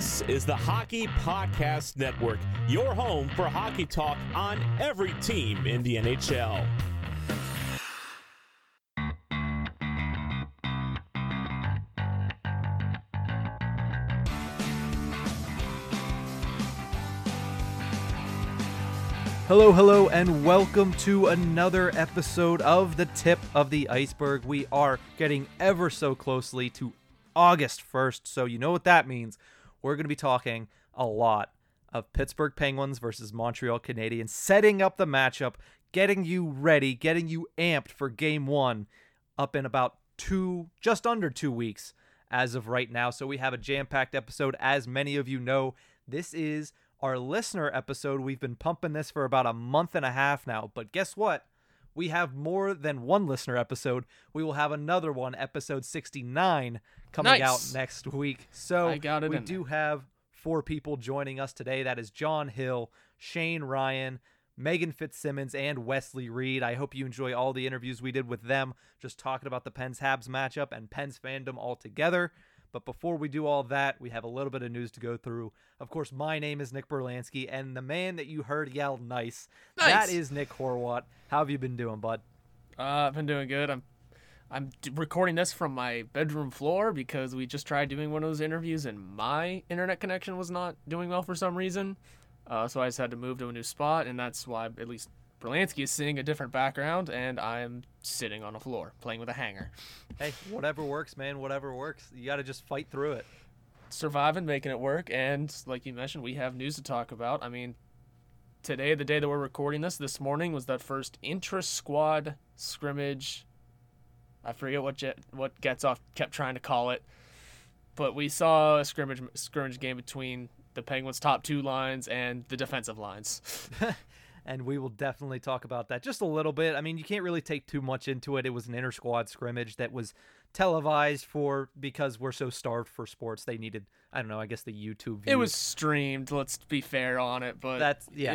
This is the Hockey Podcast Network, your home for hockey talk on every team in the NHL. Hello, hello, and welcome to another episode of The Tip of the Iceberg. We are getting ever so closely to August 1st, so you know what that means. We're going to be talking a lot of Pittsburgh Penguins versus Montreal Canadiens, setting up the matchup, getting you ready, getting you amped for Game 1 up in about just under 2 weeks as of right now. So we have a jam-packed episode. As many of you know, this is our listener episode. We've been pumping this for about a month and a half now, but guess what? We have more than one listener episode. We will have another one, episode 69, coming out next week. So we do have four people joining us today. That is John Hill, Shane Ryan, Megan Fitzsimmons, and Wesley Reed. I hope you enjoy all the interviews we did with them, just talking about the Pens-Habs matchup and Pens fandom altogether. But before we do all that, we have a little bit of news to go through. Of course, my name is Nick Berlansky, and the man that you heard yell nice. That is Nick Horwat. How have you been doing, bud? I've been doing good. I'm recording this from my bedroom floor because we just tried doing one of those interviews, and my internet connection was not doing well for some reason. So I just had to move to a new spot, and that's why at least Berlansky is seeing a different background, and I'm sitting on a floor playing with a hanger. Hey, whatever works, man, whatever works. You got to just fight through it. Surviving, making it work, and like you mentioned, we have news to talk about. I mean, today, the day that we're recording this morning was that first intra-squad scrimmage. I forget what Getzoff kept trying to call it, but we saw a scrimmage game between the Penguins' top two lines and the defensive lines. And we will definitely talk about that just a little bit. I mean, you can't really take too much into it. It was an inter-squad scrimmage that was televised because we're so starved for sports. They needed, I don't know, I guess the YouTube views. It was streamed, let's be fair on it. But that's, yeah,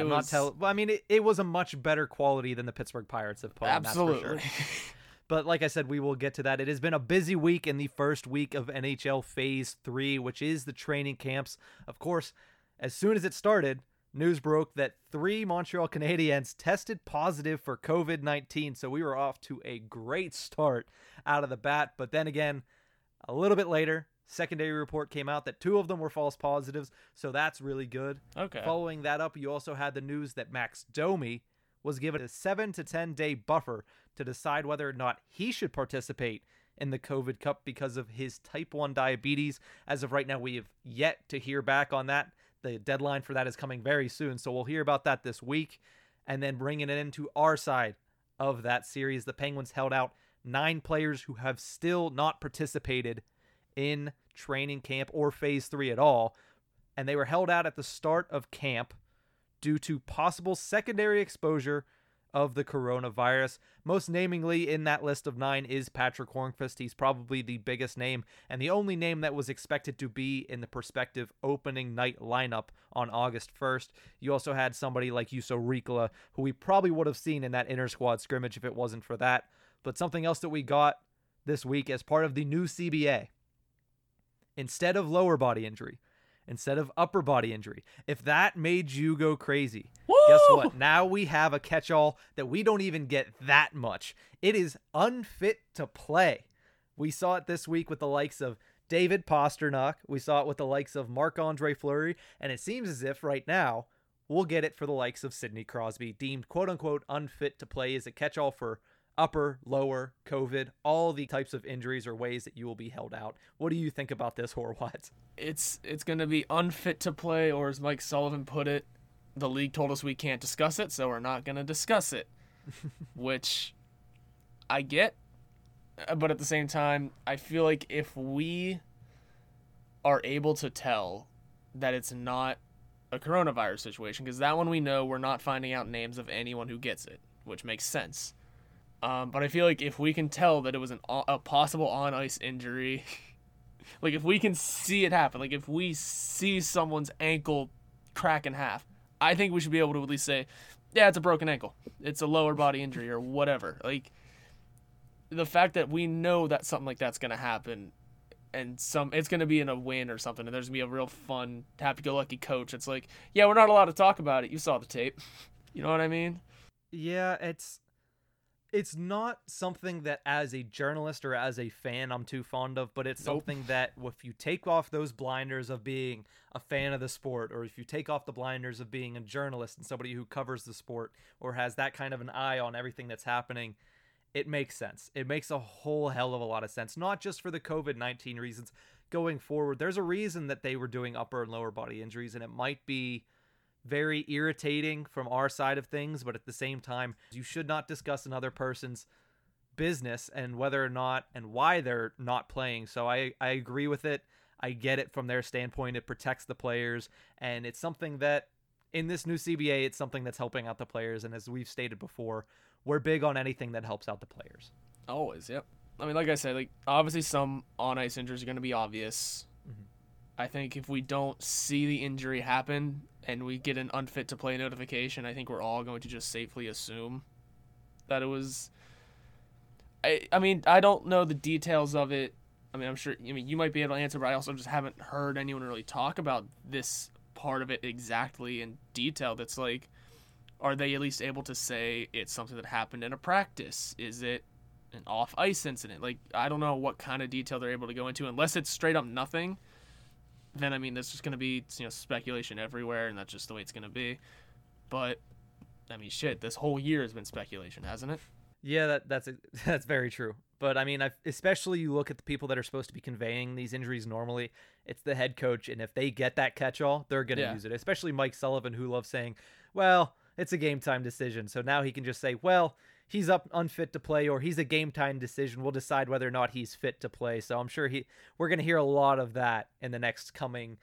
I mean, it was a much better quality than the Pittsburgh Pirates have put on, absolutely. That's for sure. But like I said, we will get to that. It has been a busy week in the first week of NHL Phase 3, which is the training camps. Of course, as soon as it started, news broke that 3 Montreal Canadiens tested positive for COVID-19, so we were off to a great start out of the bat. But then again, a little bit later, secondary report came out that 2 of them were false positives, so that's really good. Okay. Following that up, you also had the news that Max Domi was given a 7 to 10-day buffer to decide whether or not he should participate in the COVID Cup because of his type 1 diabetes. As of right now, we have yet to hear back on that. The deadline for that is coming very soon, so we'll hear about that this week. And then bringing it into our side of that series, the Penguins held out 9 players who have still not participated in training camp or Phase 3 at all, and they were held out at the start of camp due to possible secondary exposure of the coronavirus. Most namingly in that list of 9 is Patrik Hörnqvist. He's probably the biggest name and the only name that was expected to be in the prospective opening night lineup on August 1st. You also had somebody like Juuso Riikola, who we probably would have seen in that inter-squad scrimmage if it wasn't for that. But something else that we got this week as part of the new CBA, instead of lower body injury, instead of upper body injury. If that made you go crazy, woo! Guess what? Now we have a catch-all that we don't even get that much. It is unfit to play. We saw it this week with the likes of David Pastrnak. We saw it with the likes of Marc-Andre Fleury. And it seems as if right now we'll get it for the likes of Sidney Crosby, deemed quote-unquote unfit to play as a catch-all for upper, lower, COVID, all the types of injuries or ways that you will be held out. What do you think about this, Horwat? It's going to be unfit to play, or as Mike Sullivan put it, the league told us we can't discuss it, so we're not going to discuss it, which I get. But at the same time, I feel like if we are able to tell that it's not a coronavirus situation, because that one we know, we're not finding out names of anyone who gets it, which makes sense. But I feel like if we can tell that it was a possible on-ice injury, like if we can see it happen, like if we see someone's ankle crack in half, I think we should be able to at least say, yeah, it's a broken ankle. It's a lower body injury or whatever. Like the fact that we know that something like that's going to happen and it's going to be in a win or something, and there's going to be a real fun, happy-go-lucky coach. It's like, yeah, we're not allowed to talk about it. You saw the tape. You know what I mean? Yeah, it's not something that as a journalist or as a fan I'm too fond of, but it's something that if you take off those blinders of being a fan of the sport, or if you take off the blinders of being a journalist and somebody who covers the sport or has that kind of an eye on everything that's happening, it makes sense. It makes a whole hell of a lot of sense, not just for the COVID-19 reasons. Going forward, there's a reason that they were doing upper and lower body injuries, and it might be very irritating from our side of things, but at the same time, you should not discuss another person's business and whether or not and why they're not playing. So I agree with it. I get it from their standpoint. It protects the players, and it's something that in this new CBA, it's something that's helping out the players. And as we've stated before, we're big on anything that helps out the players. Always, yep. I mean, like I said, obviously some on-ice injuries are going to be obvious. Mm-hmm. I think if we don't see the injury happen and we get an unfit to play notification, I think we're all going to just safely assume that it was... I mean, I don't know the details of it. I mean, I'm sure you might be able to answer, but I also just haven't heard anyone really talk about this part of it exactly in detail. That's like, are they at least able to say it's something that happened in a practice? Is it an off-ice incident? Like, I don't know what kind of detail they're able to go into, unless it's straight up nothing. Then, I mean, there's just going to be, speculation everywhere, and that's just the way it's going to be. But, I mean, shit, this whole year has been speculation, hasn't it? Yeah, that's very true. But, I mean, especially you look at the people that are supposed to be conveying these injuries normally, it's the head coach, and if they get that catch-all, they're going to use it. Especially Mike Sullivan, who loves saying, well, it's a game-time decision. So now he can just say, well, he's up unfit to play, or he's a game-time decision. We'll decide whether or not he's fit to play. So I'm sure we're going to hear a lot of that in the next coming,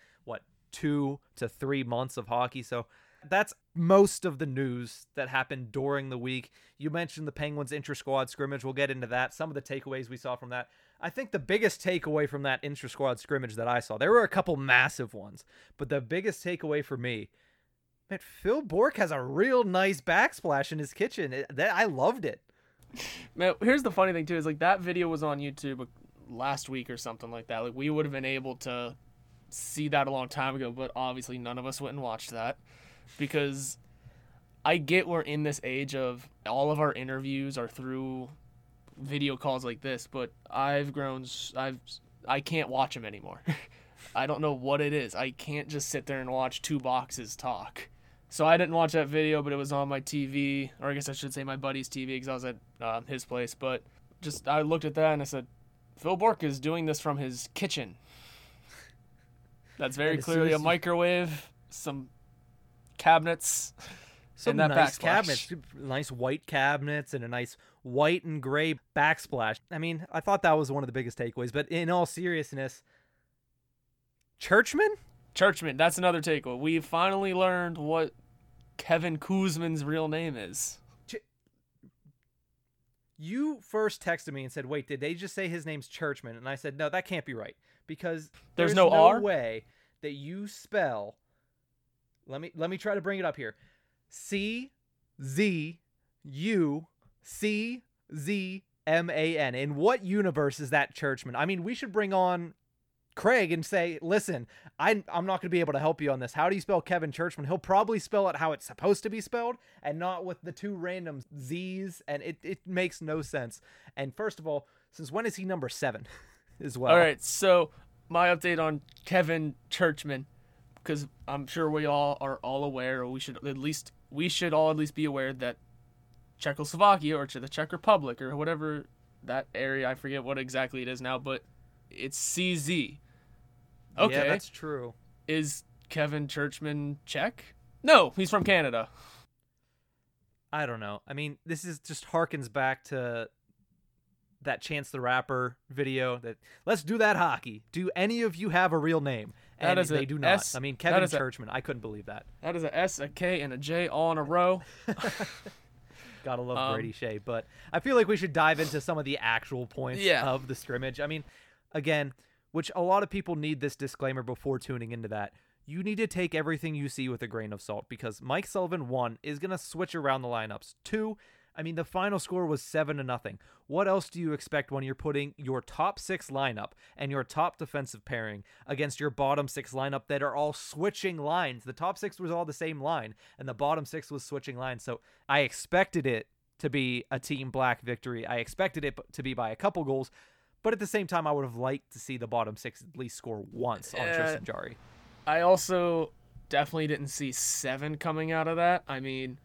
2 to 3 months of hockey. So that's most of the news that happened during the week. You mentioned the Penguins intra-squad scrimmage. We'll get into that. Some of the takeaways we saw from that. I think the biggest takeaway from that intra-squad scrimmage that I saw, there were a couple massive ones, but the biggest takeaway for me, man, Phil Bourque has a real nice backsplash in his kitchen. I loved it. Man, here's the funny thing, too, is that video was on YouTube last week or something like that. We would have been able to see that a long time ago, but obviously none of us went and watched that, because I get we're in this age of all of our interviews are through video calls like this, but I've grown... I can't watch them anymore. I don't know what it is. I can't just sit there and watch two boxes talk. So I didn't watch that video, but it was on my TV, or I guess I should say my buddy's TV, because I was at his place. But just I looked at that and I said, Phil Bourque is doing this from his kitchen. That's very clearly a microwave, some cabinets, some nice cabinets, nice white cabinets, and a nice white and gray backsplash. I mean, I thought that was one of the biggest takeaways. But in all seriousness, Czuczman, that's another takeaway. We finally learned what Kevin Kuzman's real name is. You first texted me and said, wait, did they just say his name's Czuczman? And I said, no, that can't be right, because there's no R way that you spell. Let me try to bring it up here. C-Z-U-C-Z-M-A-N. In what universe is that Czuczman? I mean, we should bring on Craig and say, listen, I'm not going to be able to help you on this. How do you spell Kevin Czuczman? He'll probably spell it how it's supposed to be spelled, and not with the two random Z's, and it makes no sense. And first of all, since when is he number 7 as well? All right, so my update on Kevin Czuczman, because I'm sure we all are all aware, or we should all at least be aware that Czechoslovakia, or to the Czech Republic, or whatever that area, I forget what exactly it is now, but it's CZ. Okay. Yeah, that's true. Is Kevin Czuczman Czech? No, he's from Canada. I don't know. I mean, this is just harkens back to that Chance the Rapper video that let's do that hockey. Do any of you have a real name? And that is they do not. S, I mean, Kevin Czuczman. I couldn't believe that. That is a S, a K, and a J all in a row. Gotta love Brady Shea, but I feel like we should dive into some of the actual points of the scrimmage. I mean, again, which a lot of people need this disclaimer before tuning into that. You need to take everything you see with a grain of salt, because Mike Sullivan, 1, is going to switch around the lineups. 2, I mean, the final score was 7-0. What else do you expect when you're putting your top six lineup and your top defensive pairing against your bottom six lineup that are all switching lines? The top six was all the same line, and the bottom six was switching lines. So I expected it to be a Team Black victory. I expected it to be by a couple goals, but at the same time, I would have liked to see the bottom six at least score once on Tristan Jarry. I also definitely didn't see 7 coming out of that. I mean,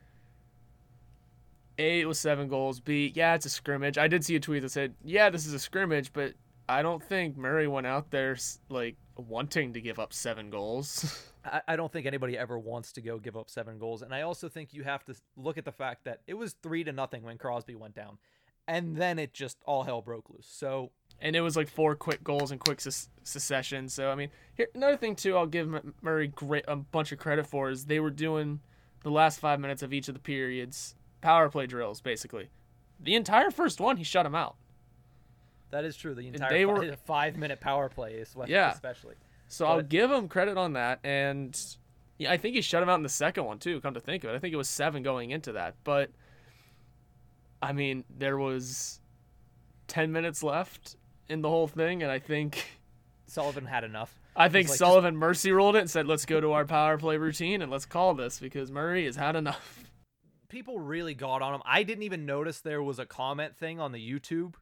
A, it was 7 goals. B, yeah, it's a scrimmage. I did see a tweet that said, yeah, this is a scrimmage, but I don't think Murray went out there, like, wanting to give up 7 goals. I don't think anybody ever wants to go give up 7 goals. And I also think you have to look at the fact that it was 3-0 when Crosby went down. And then it just all hell broke loose. So, and it was like 4 quick goals in quick succession. So, I mean, here, another thing, too, I'll give Murray a bunch of credit for is they were doing the last 5 minutes of each of the periods power play drills, basically. The entire first one, he shut him out. That is true. The entire five-minute power play is what, yeah, especially. So I'll give him credit on that. And yeah, I think he shut him out in the second one, too, come to think of it. I think it was 7 going into that. But, I mean, there was 10 minutes left in the whole thing, and I think Sullivan had enough. I think Sullivan mercy ruled it and said, let's go to our power play routine and let's call this because Murray has had enough. People really got on him. I didn't even notice there was a comment thing on the YouTube.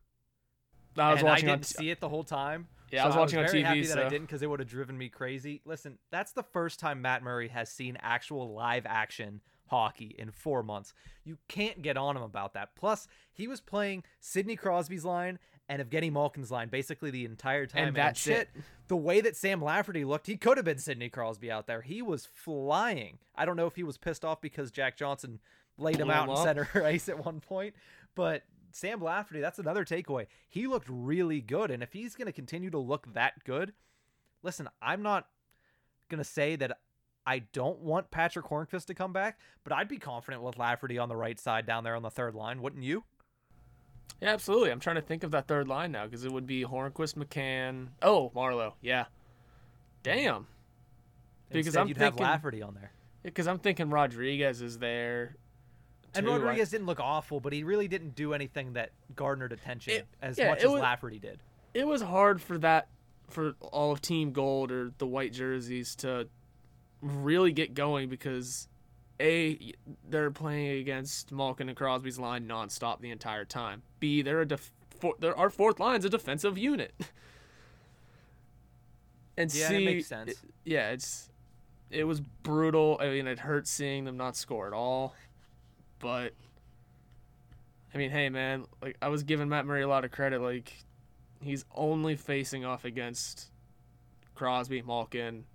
I was watching. I didn't see it the whole time. Yeah, so I was watching on TV. I was very happy that I didn't, because it would have driven me crazy. Listen, that's the first time Matt Murray has seen actual live action hockey in 4 months. You can't get on him about that. Plus, he was playing Sidney Crosby's line and Evgeny Malkin's line basically the entire time. And that shit, the way that Sam Lafferty looked, he could have been Sidney Crosby out there. He was flying. I don't know if he was pissed off because Jack Johnson laid him out in center ice at one point, but Sam Lafferty, that's another takeaway. He looked really good, and if he's going to continue to look that good, listen, I'm not going to say that I don't want Patrik Hörnqvist to come back, but I'd be confident with Lafferty on the right side down there on the third line, wouldn't you? Yeah, absolutely. I'm trying to think of that third line now, because it would be Hörnqvist, McCann. Oh, Marleau. Yeah. Damn. Because instead, you'd have Lafferty on there. Because I'm thinking Rodriguez is there. And Rodriguez didn't look awful, but he really didn't do anything that garnered attention as much as Lafferty did. It was hard for all of Team Gold or the white jerseys to really get going because, A, they're playing against Malkin and Crosby's line nonstop the entire time. B, our fourth line's a defensive unit. And yeah, C, it makes sense. It was brutal. I mean, it hurt seeing them not score at all. But, I mean, hey, man, like, I was giving Matt Murray a lot of credit. Like, he's only facing off against Crosby, Malkin,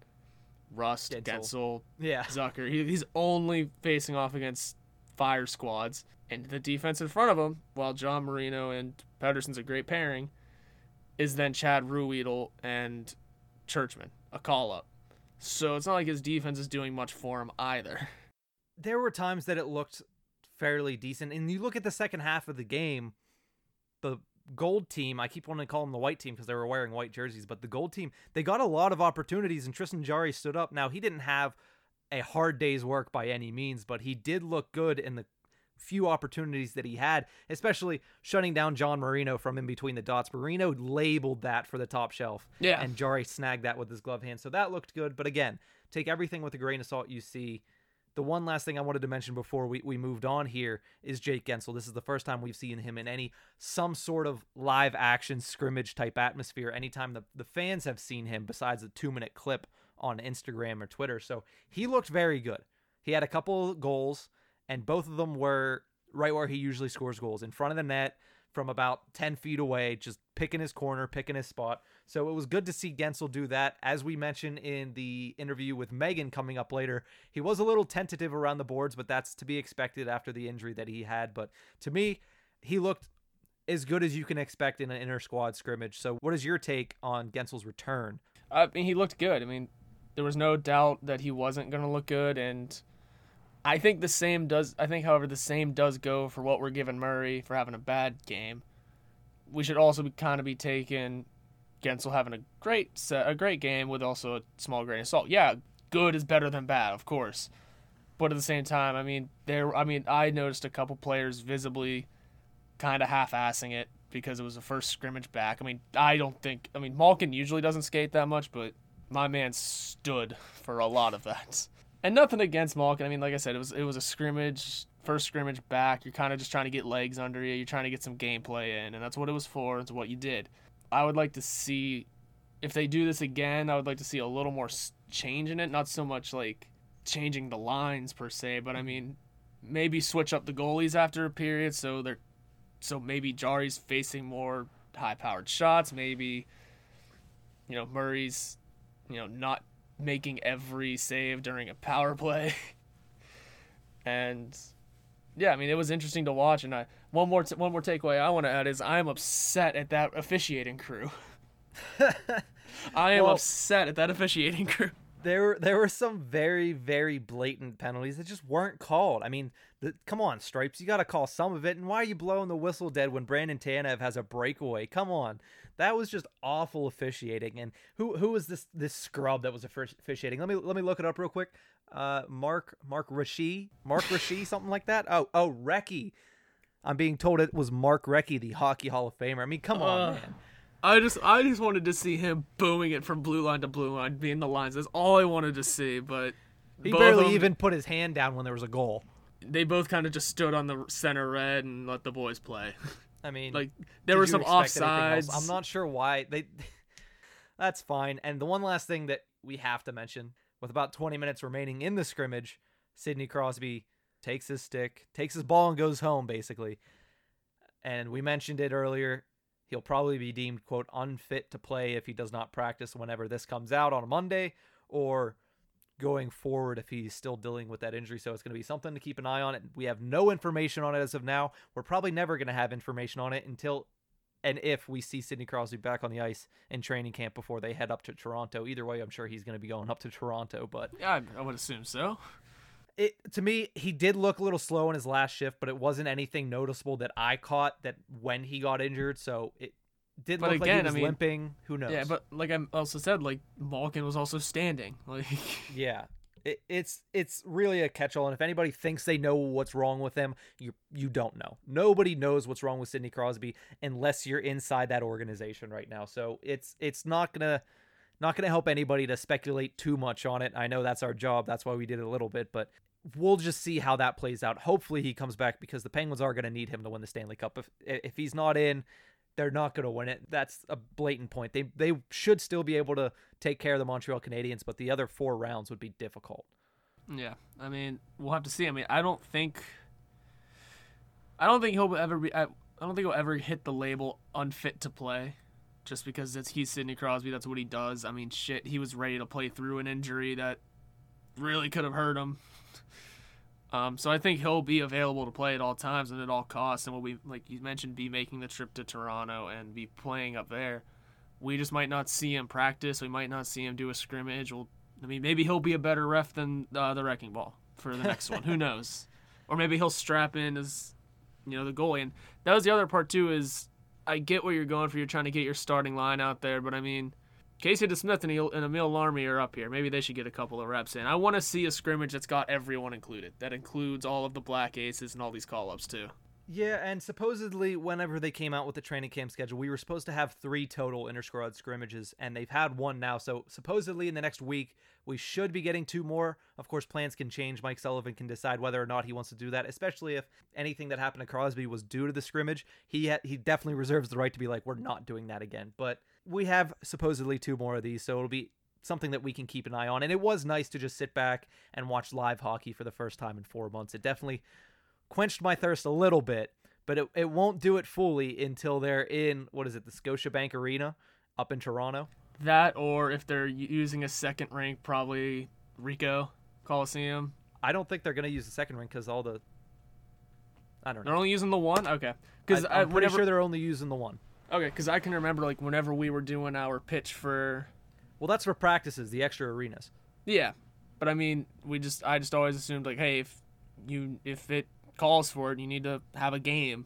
Rust, Guentzel, Zucker. He's only facing off against fire squads. And the defense in front of him, while John Marino and Pedersen's a great pairing, is then Chad Ruedel and Czuczman, a call-up. So it's not like his defense is doing much for him either. There were times that it looked fairly decent. And you look at the second half of the game, the gold team, I keep wanting to call them the white team because they were wearing white jerseys, but the gold team, they got a lot of opportunities and Tristan Jarry stood up. Now, he didn't have a hard day's work by any means, but he did look good in the few opportunities that he had, especially shutting down John Marino from in between the dots. Marino labeled that for the top shelf, and Jarry snagged that with his glove hand. So that looked good. But again, take everything with a grain of salt you see. The one last thing I wanted to mention before we moved on here is Jake Guentzel. This is the first time we've seen him in some sort of live action scrimmage type atmosphere. Anytime the fans have seen him besides a 2-minute clip on Instagram or Twitter. So he looked very good. He had a couple goals and both of them were right where he usually scores goals, in front of the net from about 10 feet away, just picking his corner, picking his spot. So it was good to see Guentzel do that. As we mentioned in the interview with Megan coming up later, he was a little tentative around the boards, but that's to be expected after the injury that he had. But to me, he looked as good as you can expect in an inter-squad scrimmage. So what is your take on Guentzel's return? I mean, he looked good. I mean, there was no doubt that he wasn't going to look good. And I think the same does go for what we're giving Murray for having a bad game. We should also be taking Guentzel having a great game with also a small grain of salt. Yeah, good is better than bad, of course. But at the same time, I noticed a couple players visibly kind of half-assing it because it was the first scrimmage back. Malkin usually doesn't skate that much, but my man stood for a lot of that. And nothing against Malkin. Like I said, it was a scrimmage, first scrimmage back. You're kind of just trying to get legs under you. You're trying to get some gameplay in, and that's what it was for. It's what you did. I would like to see, if they do this again, I would like to see a little more change in it. Not so much like changing the lines per se, but maybe switch up the goalies after a period so maybe Jarry's facing more high-powered shots. Maybe, Murray's, not making every save during a power play. And yeah, it was interesting to watch. And one more takeaway I want to add is I'm upset at that officiating crew. I am upset at that officiating crew. There were some very, very blatant penalties that just weren't called. Come on, Stripes, you got to call some of it. And why are you blowing the whistle dead when Brandon Tanev has a breakaway? Come on. That was just awful officiating. And who was this scrub that was officiating? Let me look it up real quick. Marc Recchi, something like that. Oh, Recchi. I'm being told it was Marc Recchi, the Hockey Hall of Famer. Come on, man. I just wanted to see him booming it from blue line to blue line, being the lines. That's all I wanted to see, but he barely even put his hand down when there was a goal. They both kind of just stood on the center red and let the boys play. There were some offsides. I'm not sure why they. That's fine. And the one last thing that we have to mention, with about 20 minutes remaining in the scrimmage, Sidney Crosby takes his stick, takes his ball, and goes home basically. And we mentioned it earlier. He'll probably be deemed, quote, unfit to play if he does not practice whenever this comes out on a Monday, or going forward if he's still dealing with that injury. So it's going to be something to keep an eye on. We have no information on it as of now. We're probably never going to have information on it until and if we see Sidney Crosby back on the ice in training camp before they head up to Toronto. Either way, I'm sure he's going to be going up to Toronto. But yeah, I would assume so. To me, he did look a little slow in his last shift, but it wasn't anything noticeable that I caught that when he got injured. So it did look like he was limping. Who knows? Yeah, but like I also said, Malkin was also standing. Yeah, it's really a catch-all. And if anybody thinks they know what's wrong with him, you don't know. Nobody knows what's wrong with Sidney Crosby unless you're inside that organization right now. So it's not gonna. Not going to help anybody to speculate too much on it. I know that's our job. That's why we did it a little bit, but we'll just see how that plays out. Hopefully he comes back, because the Penguins are going to need him to win the Stanley Cup. If he's not in, they're not going to win it. That's a blatant point. They should still be able to take care of the Montreal Canadiens, but the other four rounds would be difficult. Yeah, we'll have to see. I don't think he'll ever hit the label unfit to play. Just because he's Sidney Crosby, that's what he does. He was ready to play through an injury that really could have hurt him. So I think he'll be available to play at all times and at all costs, and will be, like you mentioned, be making the trip to Toronto and be playing up there. We just might not see him practice. We might not see him do a scrimmage. Maybe he'll be a better ref than the Wrecking Ball for the next one. Who knows? Or maybe he'll strap in as, the goalie. And that was the other part too, is I get where you're going for. You're trying to get your starting line out there, but Casey DeSmith and Emil Larmy are up here. Maybe they should get a couple of reps in. I want to see a scrimmage that's got everyone included. That includes all of the Black Aces and all these call-ups too. Yeah, and supposedly whenever they came out with the training camp schedule, we were supposed to have 3 total inter-squad scrimmages, and they've had 1 now. So supposedly in the next week, we should be getting 2 more. Of course, plans can change. Mike Sullivan can decide whether or not he wants to do that, especially if anything that happened to Crosby was due to the scrimmage. He definitely reserves the right to be like, we're not doing that again. But we have supposedly 2 more of these, so it'll be something that we can keep an eye on. And it was nice to just sit back and watch live hockey for the first time in 4 months. It definitely quenched my thirst a little bit, but it won't do it fully until they're in, the Scotiabank Arena up in Toronto. That, or if they're using a second rink, probably Ricoh Coliseum. I don't think they're going to use the second rink because They're only using the one? Okay. Because I'm pretty sure they're only using the one. Okay, because I can remember, whenever we were doing our pitch for... Well, that's for practices, the extra arenas. Yeah, but I just always assumed, hey, if it calls for it, you need to have a game,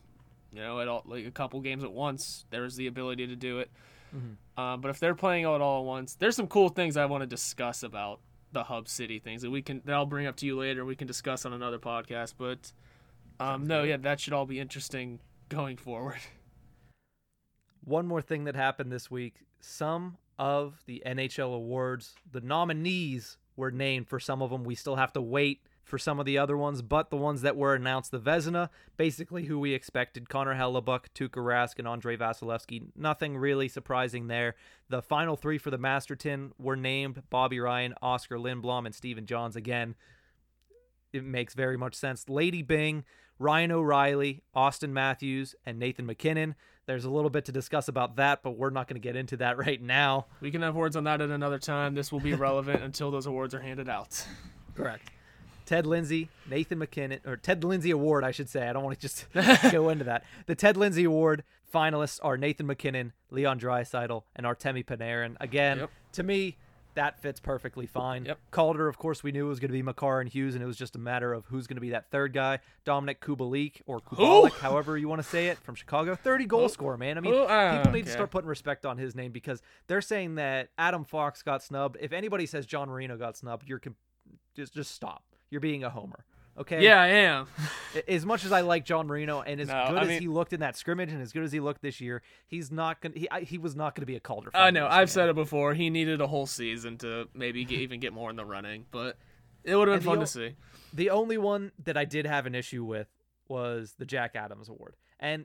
a couple games at once. There's the ability to do it. Mm-hmm. But if they're playing it all at once, there's some cool things I want to discuss about the hub city things that we can, that I'll bring up to you later. We can discuss on another podcast, but yeah, that should all be interesting going forward. One more thing that happened this week. Some of the NHL awards, the nominees were named for some of them. We still have to wait for some of the other ones, but the ones that were announced, the Vezina, basically who we expected, Connor Hellebuyck, Tuukka Rask, and Andre Vasilevsky. Nothing really surprising there. The final three for the Masterton were named Bobby Ryan, Oscar Lindblom, and Stephen Johns. Again, it makes very much sense. Lady Byng, Ryan O'Reilly, Austin Matthews, and Nathan McKinnon. There's a little bit to discuss about that, but we're not going to get into that right now. We can have words on that at another time. This will be relevant until those awards are handed out. Correct. Ted Lindsay, Nathan McKinnon, or Ted Lindsay Award, I should say. I don't want to just go into that. The Ted Lindsay Award finalists are Nathan McKinnon, Leon Draisaitl, and Artemi Panarin. Again, to me, that fits perfectly fine. Calder, of course, we knew it was going to be Makar and Hughes, and it was just a matter of who's going to be that third guy. Dominic Kubalik, or Kubalik, however you want to say it, from Chicago. 30-goal scorer, man. I mean, people need to start putting respect on his name, because they're saying that Adam Fox got snubbed. If anybody says John Marino got snubbed, you're just stop. You're being a homer. Okay? Yeah, I am. As much as I like John Marino, and as good as he looked in that scrimmage, and as good as he looked this year, he's not going. He was not going to be a Calder. I know. I've said it before. He needed a whole season to maybe get more in the running, but it would have been fun to see. The only one that I did have an issue with was the Jack Adams Award, and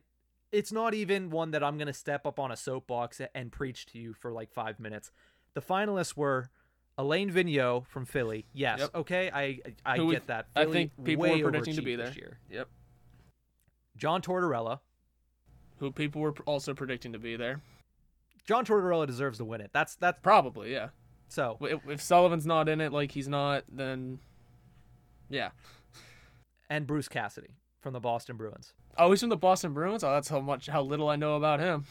it's not even one that I'm going to step up on a soapbox and preach to you for like 5 minutes. The finalists were Alain Vigneault from Philly. Yes. Yep. Okay. I get that. Philly, I think people were predicting to be there this year. Yep. John Tortorella, who people were also predicting to be there. John Tortorella deserves to win it. That's probably, yeah. So if Sullivan's not in it, like he's not, then yeah. And Bruce Cassidy from the Boston Bruins. Oh, he's from the Boston Bruins. Oh, that's how little I know about him.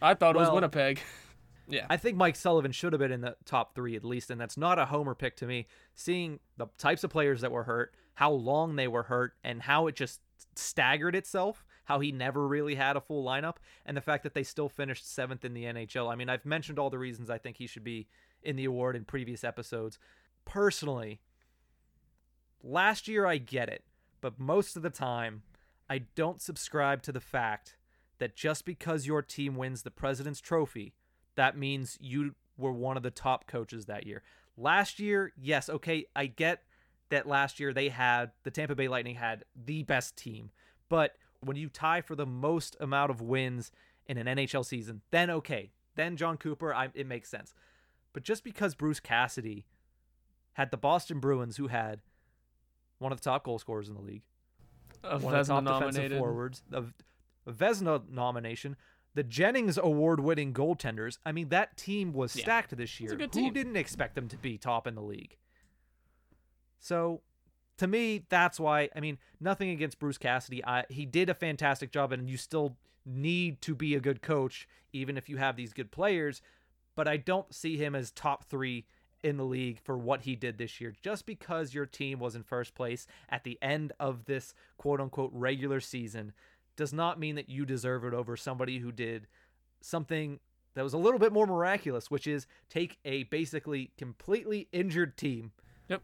I thought it was Winnipeg. Yeah, I think Mike Sullivan should have been in the top three at least, and that's not a homer pick to me. Seeing the types of players that were hurt, how long they were hurt, and how it just staggered itself, how he never really had a full lineup, and the fact that they still finished seventh in the NHL. I mean, I've mentioned all the reasons I think he should be in the award in previous episodes. Personally, last year I get it, but most of the time I don't subscribe to the fact that just because your team wins the President's Trophy, that means you were one of the top coaches that year. Last year, yes, okay, I get that last year the Tampa Bay Lightning had the best team. But when you tie for the most amount of wins in an NHL season, then okay. Then John Cooper, it makes sense. But just because Bruce Cassidy had the Boston Bruins, who had one of the top goal scorers in the league, one of the top defensive forwards, a Vezina nomination, the Jennings award-winning goaltenders. I mean, that team was stacked this year. Who didn't expect them to be top in the league? So, to me, that's why. I mean, nothing against Bruce Cassidy. He did a fantastic job, and you still need to be a good coach, even if you have these good players. But I don't see him as top three in the league for what he did this year. Just because your team was in first place at the end of this quote-unquote regular season does not mean that you deserve it over somebody who did something that was a little bit more miraculous, which is take a basically completely injured team. Yep.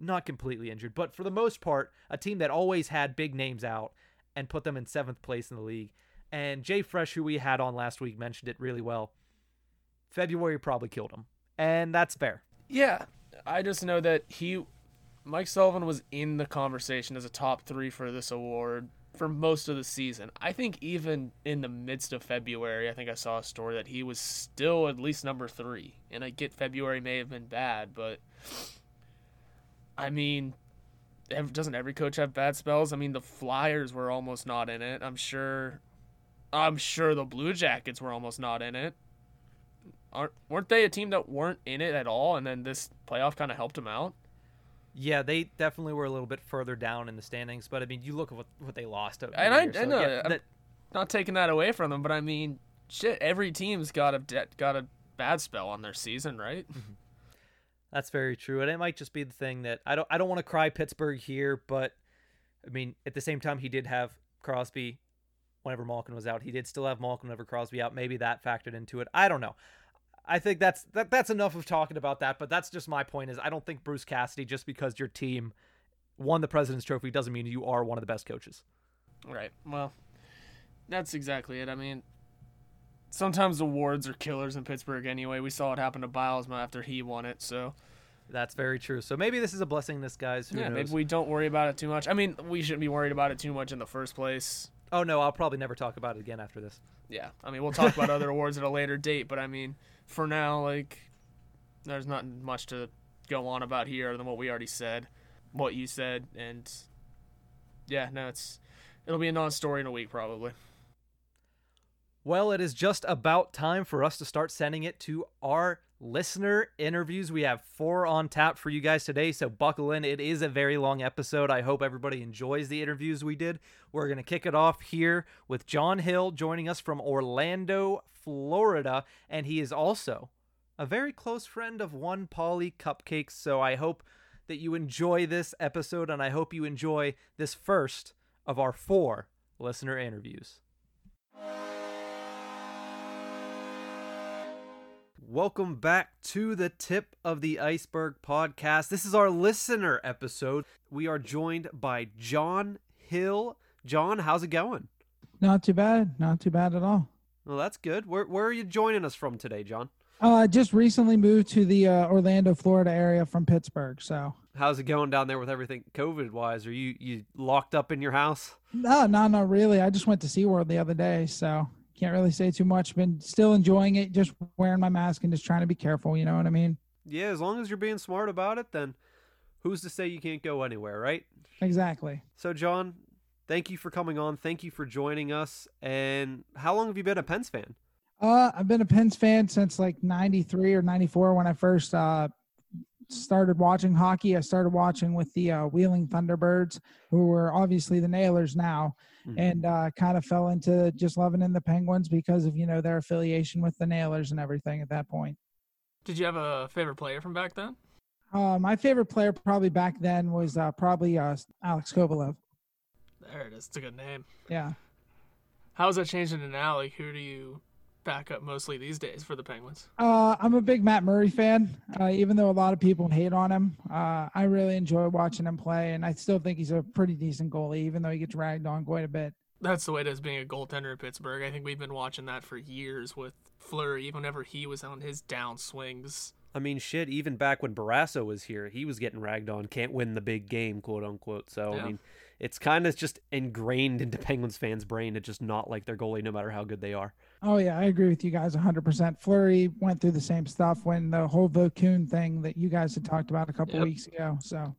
Not completely injured, but for the most part, a team that always had big names out, and put them in seventh place in the league. And Jay Fresh, who we had on last week, mentioned it really well. February probably killed him. And that's fair. Yeah. I just know that Mike Sullivan was in the conversation as a top three for this award for most of the season. I think even in the midst of February, I think I saw a story that he was still at least number three. And I get February may have been bad, but I mean, doesn't every coach have bad spells? I mean, the Flyers were almost not in it. I'm sure the Blue Jackets were almost not in it. Weren't they a team that weren't in it at all? And then this playoff kind of helped them out. Yeah, they definitely were a little bit further down in the standings, but I mean, you look at what they lost. And I know, yeah, I'm not taking that away from them, but I mean, shit, every team's got a bad spell on their season, right? Mm-hmm. That's very true, and it might just be the thing that I don't want to cry Pittsburgh here, but I mean, at the same time, he did have Crosby whenever Malkin was out. He did still have Malkin whenever Crosby out. Maybe that factored into it. I don't know. I think that's enough of talking about that, but that's just my point is I don't think Bruce Cassidy, just because your team won the President's Trophy doesn't mean you are one of the best coaches. Right. Well, that's exactly it. I mean, sometimes awards are killers in Pittsburgh anyway. We saw it happen to Bilesma after he won it, so. That's very true. So maybe this is a blessing in disguise. Who knows? Maybe we don't worry about it too much. I mean, we shouldn't be worried about it too much in the first place. Oh, no, I'll probably never talk about it again after this. Yeah, I mean, we'll talk about other awards at a later date, but I mean, for now, like, there's not much to go on about here other than what we already said, what you said, and yeah, no, it'll be a non-story in a week probably. Well, it is just about time for us to start sending it to our listener interviews. We have 4 on tap for you guys today, so buckle in. It is a very long episode. I hope everybody enjoys the interviews we did. We're going to kick it off here with John Hill joining us from Orlando, Florida, and he is also a very close friend of one Paulie Cupcakes, so I hope that you enjoy this episode, and I hope you enjoy this first of our 4 listener interviews. Welcome back to the Tip of the Iceberg podcast. This is our listener episode. We are joined by John Hill. John, how's it going? Not too bad. Not too bad at all. Well, that's good. Where are you joining us from today, John? I just recently moved to the Orlando, Florida area from Pittsburgh. So how's it going down there with everything COVID-wise? Are you locked up in your house? No, really. I just went to SeaWorld the other day, so can't really say too much. Been still enjoying it, just wearing my mask and just trying to be careful, you know what I mean? Yeah, as long as you're being smart about it, then who's to say you can't go anywhere, right? Exactly. So, John, thank you for coming on. Thank you for joining us. And how long have you been a Pens fan? I've been a Pens fan since like 93 or 94 when I first started watching hockey. I started watching with the Wheeling Thunderbirds, who were obviously the Nailers now, and kind of fell into just loving in the Penguins because of, you know, their affiliation with the Nailers and everything at that point. Did you have a favorite player from back then? My favorite player probably back then was probably Alex Kovalev. There it is. It's a good name. Yeah. How has that changed in an alley? Who do you back up mostly these days for the Penguins? I'm a big Matt Murray fan, even though a lot of people hate on him. I really enjoy watching him play, and I still think he's a pretty decent goalie, even though he gets ragged on quite a bit. That's the way it is being a goaltender in Pittsburgh. I think we've been watching that for years with Fleury, even whenever he was on his down swings. I mean, shit, even back when Barrasso was here, he was getting ragged on, can't win the big game, quote unquote. So, yeah. I mean, it's kind of just ingrained into Penguins fans' brain to just not like their goalie no matter how good they are. Oh, yeah, I agree with you guys 100%. Fleury went through the same stuff when the whole Vokoun thing that you guys had talked about a couple weeks ago. So,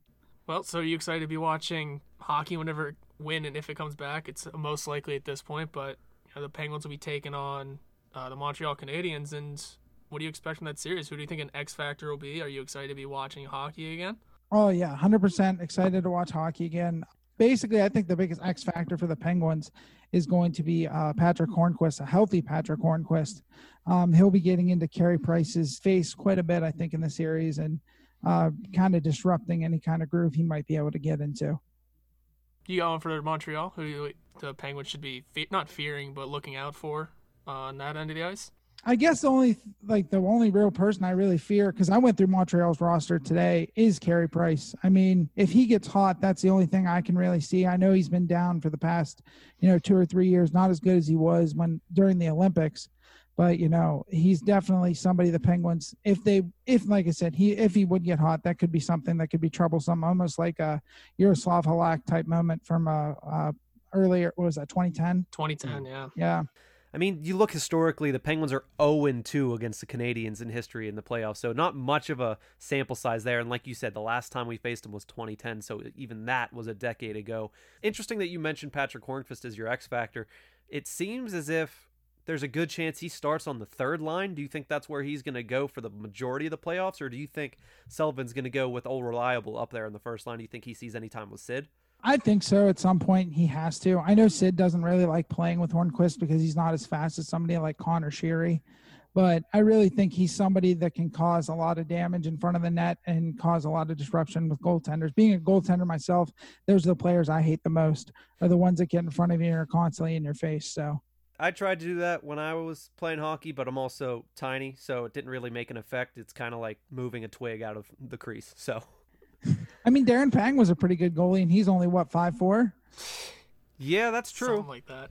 well, so are you excited to be watching hockey whenever when and if it comes back? It's most likely at this point, but you know, the Penguins will be taking on the Montreal Canadiens. And what do you expect from that series? Who do you think an X factor will be? Are you excited to be watching hockey again? Oh, yeah, 100% excited to watch hockey again. Basically, I think the biggest X factor for the Penguins is going to be Patrik Hörnqvist, a healthy Patrik Hörnqvist. He'll be getting into Carey Price's face quite a bit, I think, in the series and kind of disrupting any kind of groove he might be able to get into. You going for Montreal, who the Penguins should be not fearing but looking out for on that end of the ice? I guess the only real person I really fear, because I went through Montreal's roster today, is Carey Price. I mean, if he gets hot, that's the only thing I can really see. I know he's been down for the past, 2 or 3 years, not as good as he was during the Olympics, but he's definitely somebody the Penguins, if he would get hot, that could be something that could be troublesome, almost like a Jaroslav Halak type moment from earlier. What was that? 2010. 2010. Yeah. Yeah. I mean, you look historically, the Penguins are 0-2 against the Canadiens in history in the playoffs, so not much of a sample size there. And like you said, the last time we faced them was 2010, so even that was a decade ago. Interesting that you mentioned Patrik Hörnqvist as your X factor. It seems as if there's a good chance he starts on the third line. Do you think that's where he's going to go for the majority of the playoffs, or do you think Sullivan's going to go with Old Reliable up there in the first line? Do you think he sees any time with Sid? I think so. At some point, he has to. I know Sid doesn't really like playing with Hörnqvist because he's not as fast as somebody like Conor Sheary, but I really think he's somebody that can cause a lot of damage in front of the net and cause a lot of disruption with goaltenders. Being a goaltender myself, those are the players I hate the most, are the ones that get in front of you and are constantly in your face. So I tried to do that when I was playing hockey, but I'm also tiny, so it didn't really make an effect. It's kind of like moving a twig out of the crease. So, I mean, Darren Pang was a pretty good goalie, and he's only, what, 5'4"? Yeah, that's true. Something like that.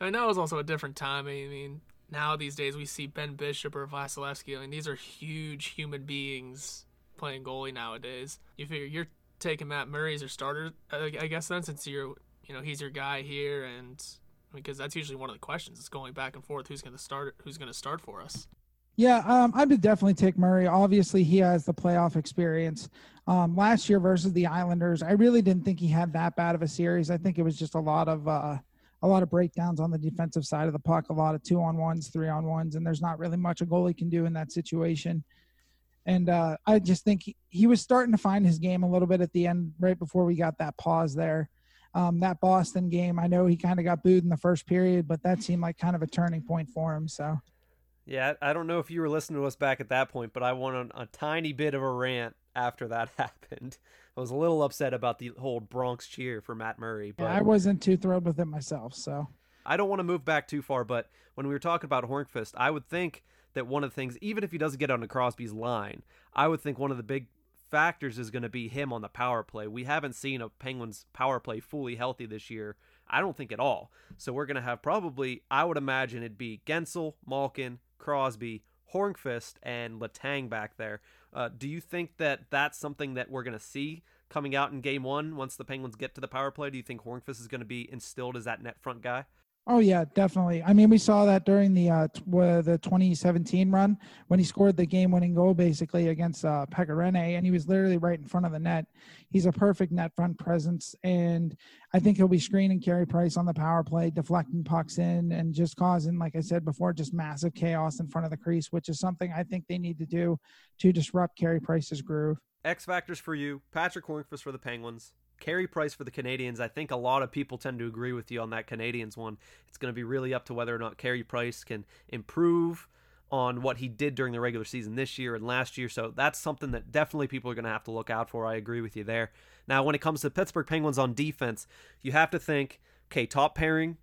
I know it was also a different time. I mean, now these days we see Ben Bishop or Vasilevsky. I mean, these are huge human beings playing goalie nowadays. You figure you're taking Matt Murray as your starter, I guess, then, since you're, you know, he's your guy here, and because that's usually one of the questions. It's going back and forth. Who's going to start for us? Yeah, I would definitely take Murray. Obviously, he has the playoff experience. Last year versus the Islanders, I really didn't think he had that bad of a series. I think it was just a lot of breakdowns on the defensive side of the puck, a lot of 2-on-1s, 3-on-1s, and there's not really much a goalie can do in that situation. And I just think he was starting to find his game a little bit at the end, right before we got that pause there. That Boston game, I know he kind of got booed in the first period, but that seemed like kind of a turning point for him, so... Yeah, I don't know if you were listening to us back at that point, but I went on a tiny bit of a rant after that happened. I was a little upset about the whole Bronx cheer for Matt Murray. But yeah, I wasn't too thrilled with it myself, so. I don't want to move back too far, but when we were talking about Hörnqvist, I would think that one of the things, even if he doesn't get onto Crosby's line, I would think one of the big factors is going to be him on the power play. We haven't seen a Penguins power play fully healthy this year, I don't think at all. So we're going to have probably, I would imagine it'd be Guentzel, Malkin, Crosby, Hörnqvist, and Letang back there. Do you think that that's something that we're going to see coming out in game one once the Penguins get to the power play? Do you think Hörnqvist is going to be instilled as that net front guy? Oh, yeah, definitely. I mean, we saw that during the 2017 run when he scored the game-winning goal, basically, against Pecorine, and he was literally right in front of the net. He's a perfect net front presence, and I think he'll be screening Carey Price on the power play, deflecting pucks in, and just causing, like I said before, just massive chaos in front of the crease, which is something I think they need to do to disrupt Carey Price's groove. X factors for you, Patrik Hörnqvist for the Penguins. Carey Price for the Canadiens. I think a lot of people tend to agree with you on that Canadiens one. It's going to be really up to whether or not Carey Price can improve on what he did during the regular season this year and last year. So that's something that definitely people are going to have to look out for. I agree with you there. Now, when it comes to Pittsburgh Penguins on defense, you have to think, okay, top pairing,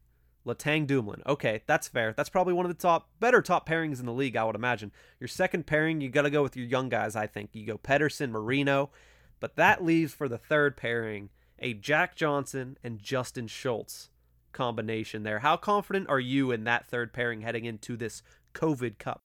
Letang, Dumoulin. Okay, that's fair. That's probably one of the better top pairings in the league, I would imagine. Your second pairing, you got to go with your young guys, I think. You go Pettersson, Marino. But that leaves for the third pairing a Jack Johnson and Justin Schultz combination there. How confident are you in that third pairing heading into this COVID Cup?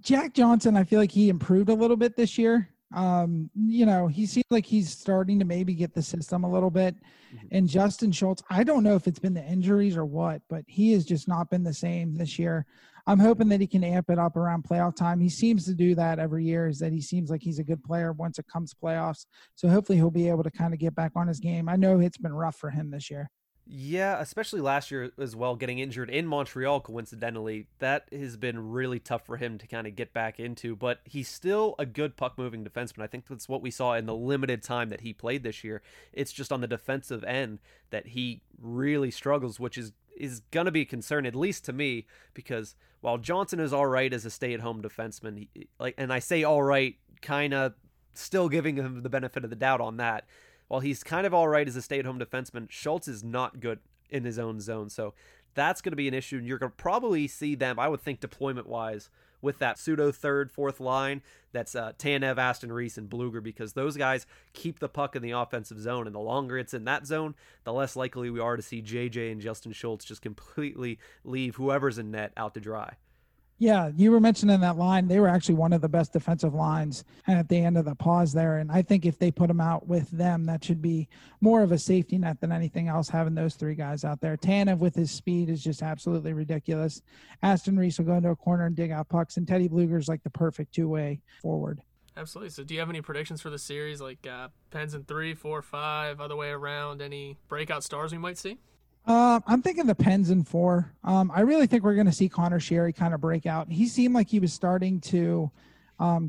Jack Johnson, I feel like he improved a little bit this year. You know, he seems like he's starting to maybe get the system a little bit. Mm-hmm. And Justin Schultz, I don't know if it's been the injuries or what, but he has just not been the same this year. I'm hoping that he can amp it up around playoff time. He seems to do that every year, is that he seems like he's a good player once it comes playoffs. So hopefully he'll be able to kind of get back on his game. I know it's been rough for him this year. Yeah, especially last year as well, getting injured in Montreal, coincidentally. That has been really tough for him to kind of get back into, but he's still a good puck-moving defenseman. I think that's what we saw in the limited time that he played this year. It's just on the defensive end that he really struggles, which is going to be a concern, at least to me, because while Johnson is all right as a stay-at-home defenseman, and I say all right, kind of still giving him the benefit of the doubt on that, while he's kind of all right as a stay-at-home defenseman, Schultz is not good in his own zone. So that's going to be an issue. And you're going to probably see them, I would think, deployment-wise, with that pseudo third, fourth line. That's Tanev, Aston Reese, and Bluger, because those guys keep the puck in the offensive zone. And the longer it's in that zone, the less likely we are to see JJ and Justin Schultz just completely leave whoever's in net out to dry. Yeah, you were mentioning that line. They were actually one of the best defensive lines at the end of the pause there. And I think if they put them out with them, that should be more of a safety net than anything else, having those three guys out there. Tanev with his speed is just absolutely ridiculous. Aston Reese will go into a corner and dig out pucks. And Teddy Bluger's like the perfect two-way forward. Absolutely. So do you have any predictions for the series, like Pens in 3, 4, 5, other way around, any breakout stars we might see? I'm thinking the Pens in 4. I really think we're going to see Conor Sheary kind of break out. He seemed like he was starting to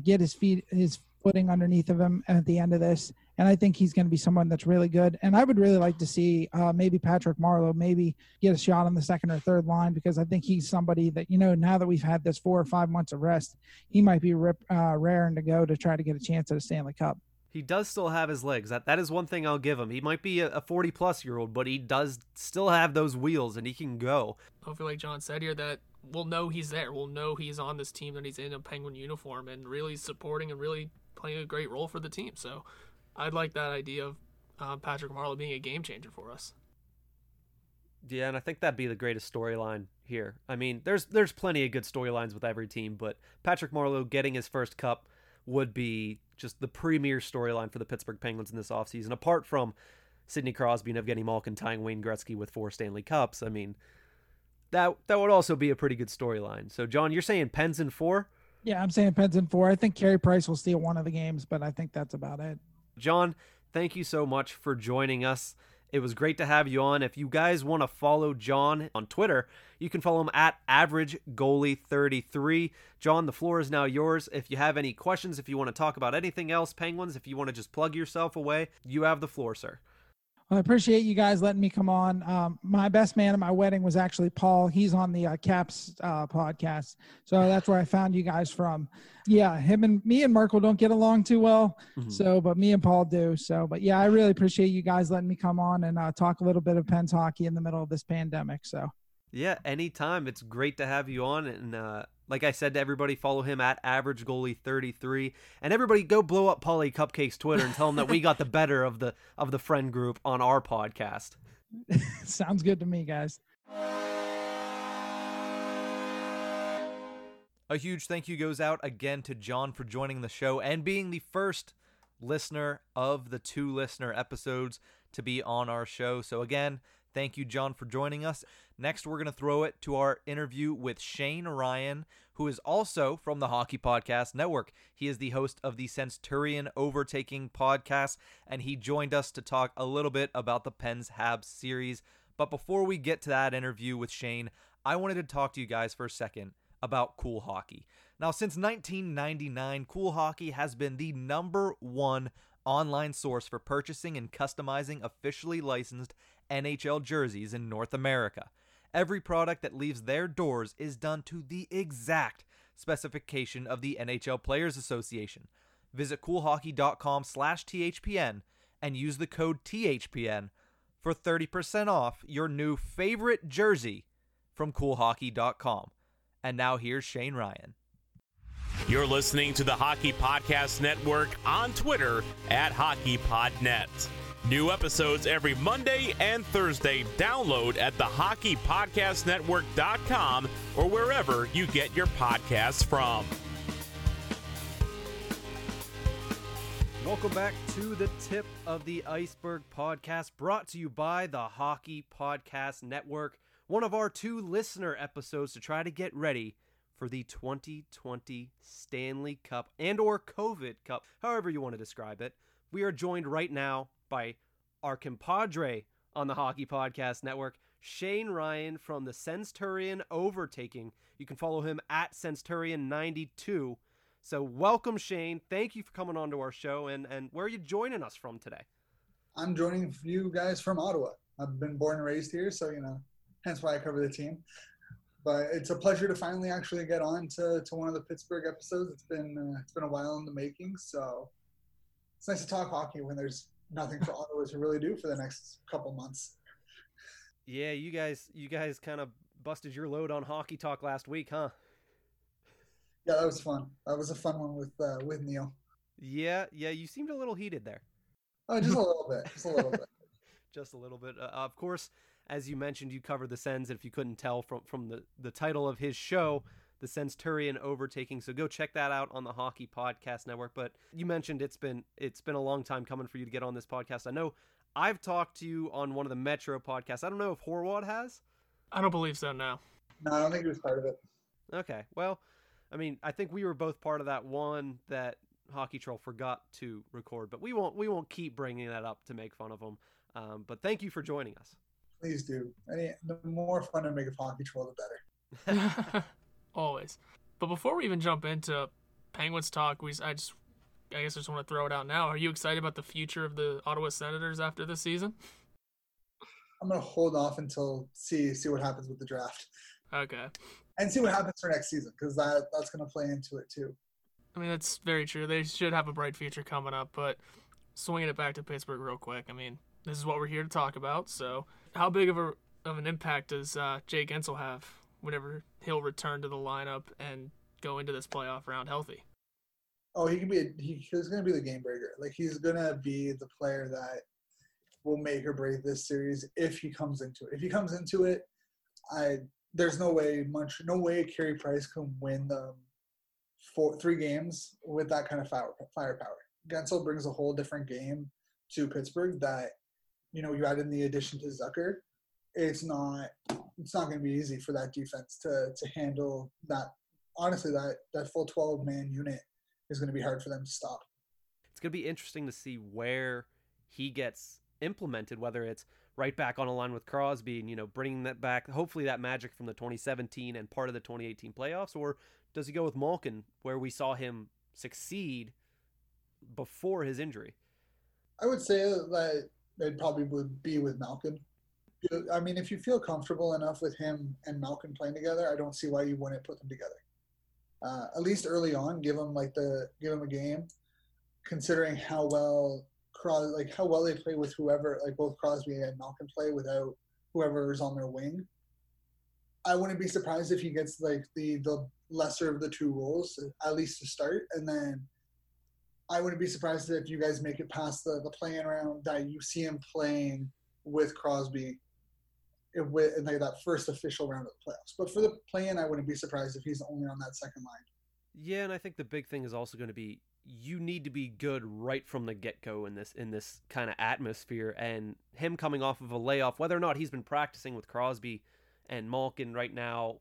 get his footing underneath of him at the end of this, and I think he's going to be someone that's really good. And I would really like to see maybe Patrick Marleau maybe get a shot on the second or third line, because I think he's somebody that, you know, now that we've had this 4 or 5 months of rest, he might be raring to go to try to get a chance at a Stanley Cup. He does still have his legs. That is one thing I'll give him. He might be a 40-plus-year-old, but he does still have those wheels, and he can go. Hopefully, like John said here, that we'll know he's there. We'll know he's on this team, that he's in a Penguin uniform, and really supporting and really playing a great role for the team. So I'd like that idea of Patrick Marleau being a game-changer for us. Yeah, and I think that'd be the greatest storyline here. I mean, there's plenty of good storylines with every team, but Patrick Marleau getting his first cup would be just the premier storyline for the Pittsburgh Penguins in this offseason, apart from Sidney Crosby and Evgeny Malkin tying Wayne Gretzky with 4 Stanley Cups. I mean, that would also be a pretty good storyline. So, John, you're saying Pens in 4? Yeah, I'm saying Pens in 4. I think Carey Price will steal one of the games, but I think that's about it. John, thank you so much for joining us. It was great to have you on. If you guys want to follow John on Twitter, you can follow him at AverageGoalie33. John, the floor is now yours. If you have any questions, if you want to talk about anything else, Penguins, if you want to just plug yourself away, you have the floor, sir. Well, I appreciate you guys letting me come on. My best man at my wedding was actually Paul. He's on the Caps podcast. So that's where I found you guys from. Yeah, me and Marco don't get along too well. Mm-hmm. So, but me and Paul do. So, but yeah, I really appreciate you guys letting me come on and talk a little bit of Pens hockey in the middle of this pandemic. So yeah, anytime. It's great to have you on. And like I said to everybody, follow him at AverageGoalie33. And everybody go blow up Paulie Cupcake's Twitter and tell him that we got the better of the friend group on our podcast. Sounds good to me, guys. A huge thank you goes out again to John for joining the show and being the first listener of the 2 listener episodes to be on our show. So again, thank you, John, for joining us. Next, we're going to throw it to our interview with Shane Ryan, who is also from the Hockey Podcast Network. He is the host of the Centurion Overtaking podcast, and he joined us to talk a little bit about the Pens-Habs series. But before we get to that interview with Shane, I wanted to talk to you guys for a second about cool hockey. Now, since 1999, cool hockey has been the #1 online source for purchasing and customizing officially licensed NHL jerseys in North America. Every product that leaves their doors is done to the exact specification of the NHL Players Association. Visit coolhockey.com/THPN and use the code THPN for 30% off your new favorite jersey from coolhockey.com. And now here's Shane Ryan. You're listening to the Hockey Podcast Network on Twitter at HockeyPodNet. New episodes every Monday and Thursday. Download at thehockeypodcastnetwork.com or wherever you get your podcasts from. Welcome back to the Tip of the Iceberg podcast, brought to you by the Hockey Podcast Network. One of our 2 listener episodes to try to get ready for the 2020 Stanley Cup and/or COVID Cup, however you want to describe it. We are joined right now by our compadre on the Hockey Podcast Network, Shane Ryan from the Centurion Overtaking. You can follow him at Centurion92. So welcome, Shane. Thank you for coming on to our show. And where are you joining us from today? I'm joining you guys from Ottawa. I've been born and raised here, so, hence why I cover the team. But it's a pleasure to finally actually get on to one of the Pittsburgh episodes. It's been a while in the making, so it's nice to talk hockey when there's nothing for Ottawa to really do for the next couple months. Yeah, you guys kind of busted your load on hockey talk last week, huh? Yeah, that was fun. That was a fun one with Neil. Yeah, you seemed a little heated there. Oh, just a little bit. Just a little bit. Of course, as you mentioned, you covered the Sens, and if you couldn't tell from the title of his show, the Centurion Overtaking. So go check that out on the Hockey Podcast Network. But you mentioned it's been a long time coming for you to get on this podcast. I know I've talked to you on one of the Metro podcasts. I don't know if Horwat has. I don't believe so, no. No, I don't think he was part of it. Okay. Well, I think we were both part of that one that Hockey Troll forgot to record, but we won't keep bringing that up to make fun of him. But thank you for joining us. Please do. The more fun I make of Hockey Troll, the better. Always. But before we even jump into Penguins talk, I just want to throw it out now. Are you excited about the future of the Ottawa Senators after this season? I'm going to hold off until see what happens with the draft. Okay. And see what happens for next season, because that's going to play into it too. That's very true. They should have a bright future coming up, but swinging it back to Pittsburgh real quick. I mean, this is what we're here to talk about. So how big of an impact does Jake Guentzel have whenever he'll return to the lineup and go into this playoff round healthy? Oh, he's going to be the game breaker. Like, he's going to be the player that will make or break this series if he comes into it. If he comes into it, there's no way Carey Price can win the three games with that kind of firepower. Guentzel brings a whole different game to Pittsburgh that, you know, you add in the addition to Zucker. It's not going to be easy for that defense to handle that. Honestly, that full 12-man unit is going to be hard for them to stop. It's going to be interesting to see where he gets implemented, whether it's right back on a line with Crosby and, you know, bringing that back, hopefully that magic from the 2017 and part of the 2018 playoffs, or does he go with Malkin, where we saw him succeed before his injury? I would say that it probably would be with Malkin. I mean, if you feel comfortable enough with him and Malkin playing together, I don't see why you wouldn't put them together. At least early on, give him a game. Considering how well they play with whoever, like both Crosby and Malkin play without whoever is on their wing, I wouldn't be surprised if he gets like the lesser of the two roles at least to start, and then I wouldn't be surprised if you guys make it past the play-in round that you see him playing with Crosby in like that first official round of the playoffs. But for the play-in, I wouldn't be surprised if he's only on that second line. Yeah, and I think the big thing is also going to be you need to be good right from the get-go in this kind of atmosphere. And him coming off of a layoff, whether or not he's been practicing with Crosby and Malkin right now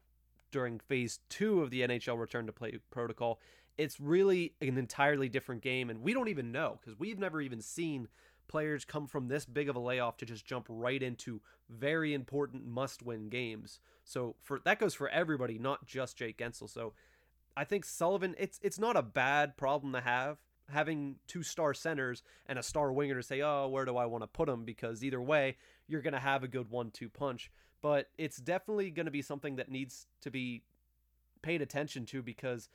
during Phase 2 of the NHL Return to Play protocol, it's really an entirely different game. And we don't even know, because we've never even seen players come from this big of a layoff to just jump right into very important must-win games. So that goes for everybody, not just Jake Guentzel. So I think Sullivan, it's not a bad problem to have, having two star centers and a star winger to say, oh, where do I want to put him? Because either way, you're going to have a good 1-2 punch. But it's definitely going to be something that needs to be paid attention to, because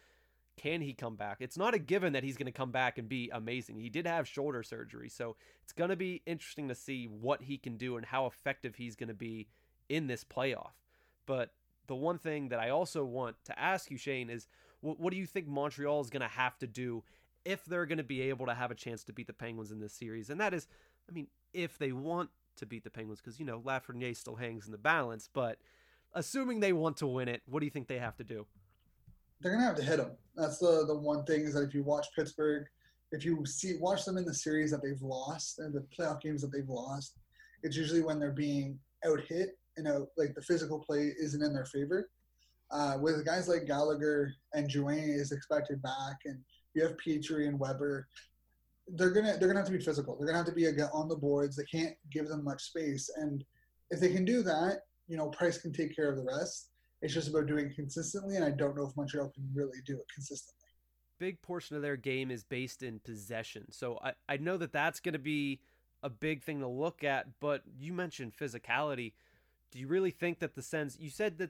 can he come back? It's not a given that he's going to come back and be amazing. He did have shoulder surgery, so it's going to be interesting to see what he can do and how effective he's going to be in this playoff. But the one thing that I also want to ask you, Shane, is what do you think Montreal is going to have to do if they're going to be able to have a chance to beat the Penguins in this series? And that is, I mean, if they want to beat the Penguins, because, you know, Lafreniere still hangs in the balance, but assuming they want to win it, what do you think they have to do? They're going to have to hit them. That's the one thing, is that if you watch Pittsburgh, if you watch them in the series that they've lost and the playoff games that they've lost, it's usually when they're being out-hit, you know, like the physical play isn't in their favor. With guys like Gallagher and Drouin is expected back, and you have Petrie and Weber, they're gonna have to be physical. They're gonna have to be on the boards. They can't give them much space, and if they can do that, you know, Price can take care of the rest. It's just about doing it consistently, and I don't know if Montreal can really do it consistently. Big portion of their game is based in possession, so I know that that's going to be a big thing to look at. But you mentioned physicality. Do you really think that the Canadiens.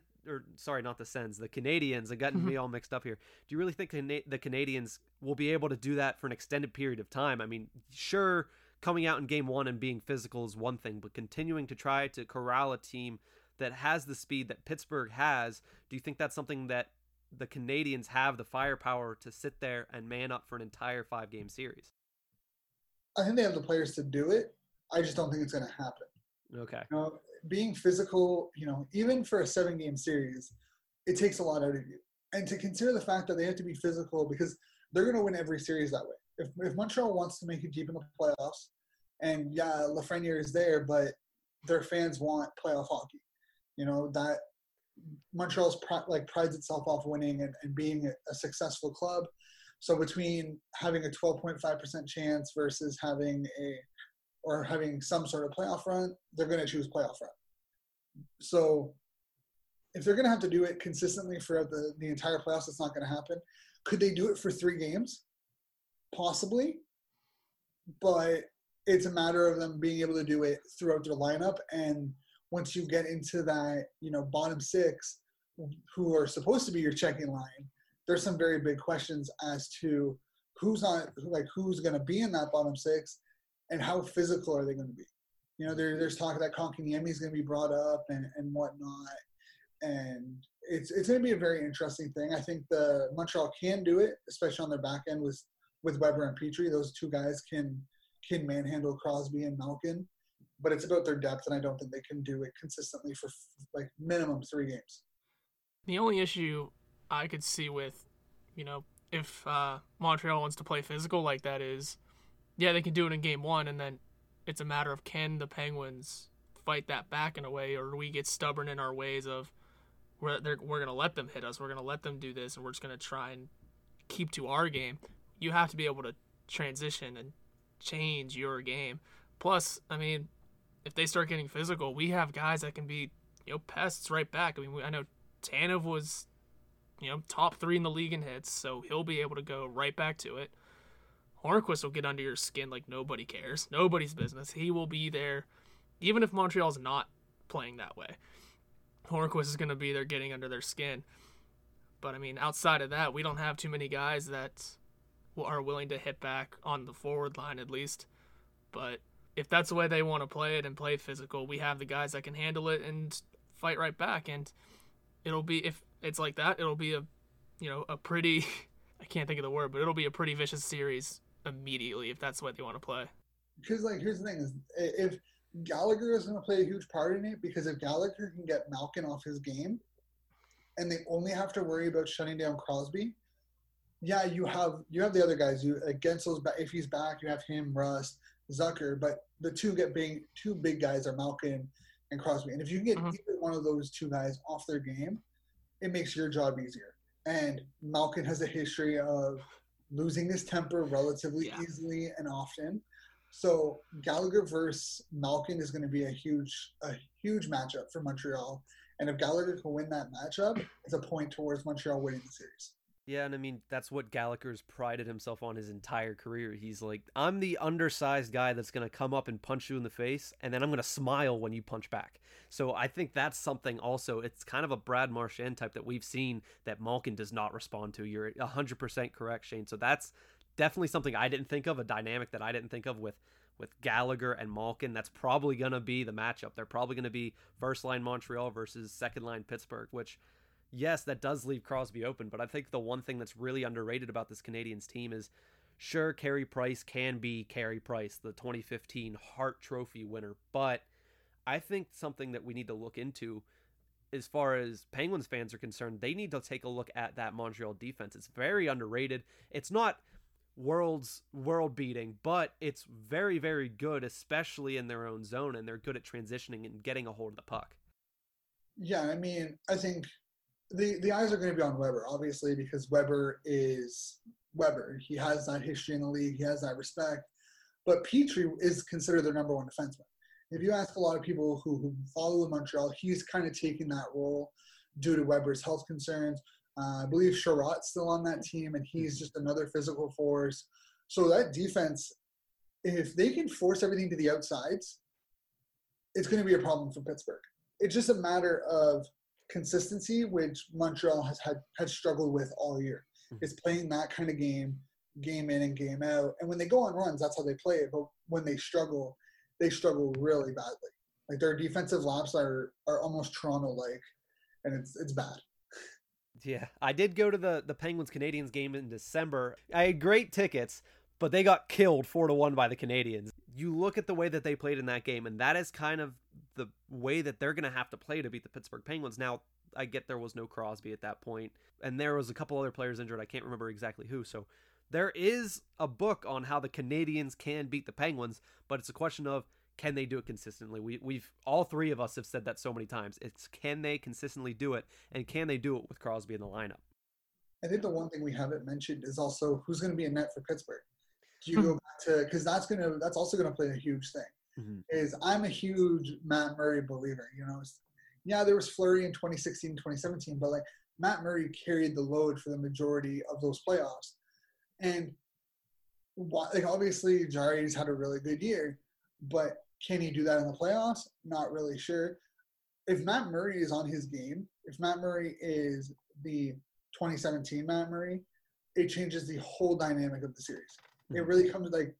I got me all mixed up here. Do you really think the Canadiens will be able to do that for an extended period of time? I mean, sure, coming out in game one and being physical is one thing, but continuing to try to corral a team that has the speed that Pittsburgh has, do you think that's something that the Canadiens have the firepower to sit there and man up for an entire 5-game series? I think they have the players to do it. I just don't think it's going to happen. Okay. You know, being physical, you know, even for a 7-game series, it takes a lot out of you. And to consider the fact that they have to be physical, because they're going to win every series that way. If Montreal wants to make it deep in the playoffs, and yeah, Lafreniere is there, but their fans want playoff hockey. You know, that Montreal's prides itself off winning and being a successful club. So between having a 12.5% chance versus having some sort of playoff run, they're going to choose playoff run. So if they're going to have to do it consistently for the entire playoffs, it's not going to happen. Could they do it for 3 games? Possibly. But it's a matter of them being able to do it throughout their lineup. And once you get into that, you know, bottom 6, who are supposed to be your checking line, there's some very big questions as to who's going to be in that bottom 6 and how physical are they going to be? You know, there's talk that Konkiniemi is going to be brought up and whatnot. And it's going to be a very interesting thing. I think the Montreal can do it, especially on their back end with Weber and Petrie. Those two guys can manhandle Crosby and Malkin. But it's about their depth, and I don't think they can do it consistently for, like, minimum 3 games. The only issue I could see with, you know, if Montreal wants to play physical like that is, yeah, they can do it in game one, and then it's a matter of can the Penguins fight that back in a way, or do we get stubborn in our ways of we're going to let them hit us, we're going to let them do this, and we're just going to try and keep to our game. You have to be able to transition and change your game. Plus, I mean, if they start getting physical, we have guys that can be, you know, pests right back. I mean, I know Tanev was, you know, top 3 in the league in hits, so he'll be able to go right back to it. Hörnqvist will get under your skin like nobody cares. Nobody's business. He will be there, even if Montreal's not playing that way. Hörnqvist is going to be there getting under their skin. But, I mean, outside of that, we don't have too many guys that are willing to hit back on the forward line at least. But if that's the way they want to play it and play physical, we have the guys that can handle it and fight right back. And it'll be, if it's like that, it'll be a, you know, a pretty, I can't think of the word, but it'll be a pretty vicious series immediately if that's the way they want to play. Because, like, here's the thing is, if Gallagher is going to play a huge part in it, because if Gallagher can get Malkin off his game and they only have to worry about shutting down Crosby, yeah, you have the other guys. You Guentzel's back, if he's back, you have him, Rust, Zucker, but the two big guys are Malkin and Crosby. And if you can get either one of those two guys off their game, it makes your job easier. And Malkin has a history of losing his temper relatively easily and often. So Gallagher versus Malkin is going to be a huge matchup for Montreal. And if Gallagher can win that matchup, it's a point towards Montreal winning the series. Yeah, and I mean, that's what Gallagher's prided himself on his entire career. He's like, I'm the undersized guy that's going to come up and punch you in the face, and then I'm going to smile when you punch back. So I think that's something also. It's kind of a Brad Marchand type that we've seen that Malkin does not respond to. You're 100% correct, Shane. So that's definitely something I didn't think of, a dynamic that I didn't think of with Gallagher and Malkin. That's probably going to be the matchup. They're probably going to be first-line Montreal versus second-line Pittsburgh, which, yes, that does leave Crosby open, but I think the one thing that's really underrated about this Canadiens team is, sure, Carey Price can be Carey Price, the 2015 Hart Trophy winner, but I think something that we need to look into as far as Penguins fans are concerned, they need to take a look at that Montreal defense. It's very underrated. It's not world beating, but it's very, very good, especially in their own zone, and they're good at transitioning and getting a hold of the puck. Yeah, I mean, I think The eyes are going to be on Weber, obviously, because Weber is Weber. He has that history in the league. He has that respect. But Petrie is considered their number one defenseman. If you ask a lot of people who follow Montreal, he's kind of taking that role due to Weber's health concerns. I believe Sherratt's still on that team, and he's just another physical force. So that defense, if they can force everything to the outsides, it's going to be a problem for Pittsburgh. It's just a matter of consistency, which Montreal has struggled with all year. It's playing that kind of game in and game out. And when they go on runs, that's how they play it. But when they struggle really badly. Like, their defensive laps are almost Toronto-like, and it's bad. Yeah, I did go to the Penguins-Canadiens game in December. I had great tickets, but they got killed 4-1 by the Canadiens. You look at the way that they played in that game, and that is kind of the way that they're going to have to play to beat the Pittsburgh Penguins. Now, I get there was no Crosby at that point, and there was a couple other players injured. I can't remember exactly who. So there is a book on how the Canadiens can beat the Penguins, but it's a question of, can they do it consistently? We've all three of us have said that so many times. It's, can they consistently do it, and can they do it with Crosby in the lineup? I think the one thing we haven't mentioned is also who's going to be in net for Pittsburgh. Do you go back to, because that's also going to play a huge thing. Is I'm a huge Matt Murray believer. You know, yeah, there was Fleury in 2016, 2017, but like Matt Murray carried the load for the majority of those playoffs. And like obviously Jarry's had a really good year, but can he do that in the playoffs? Not really sure. If Matt Murray is on his game, if Matt Murray is the 2017 Matt Murray, it changes the whole dynamic of the series. It really comes like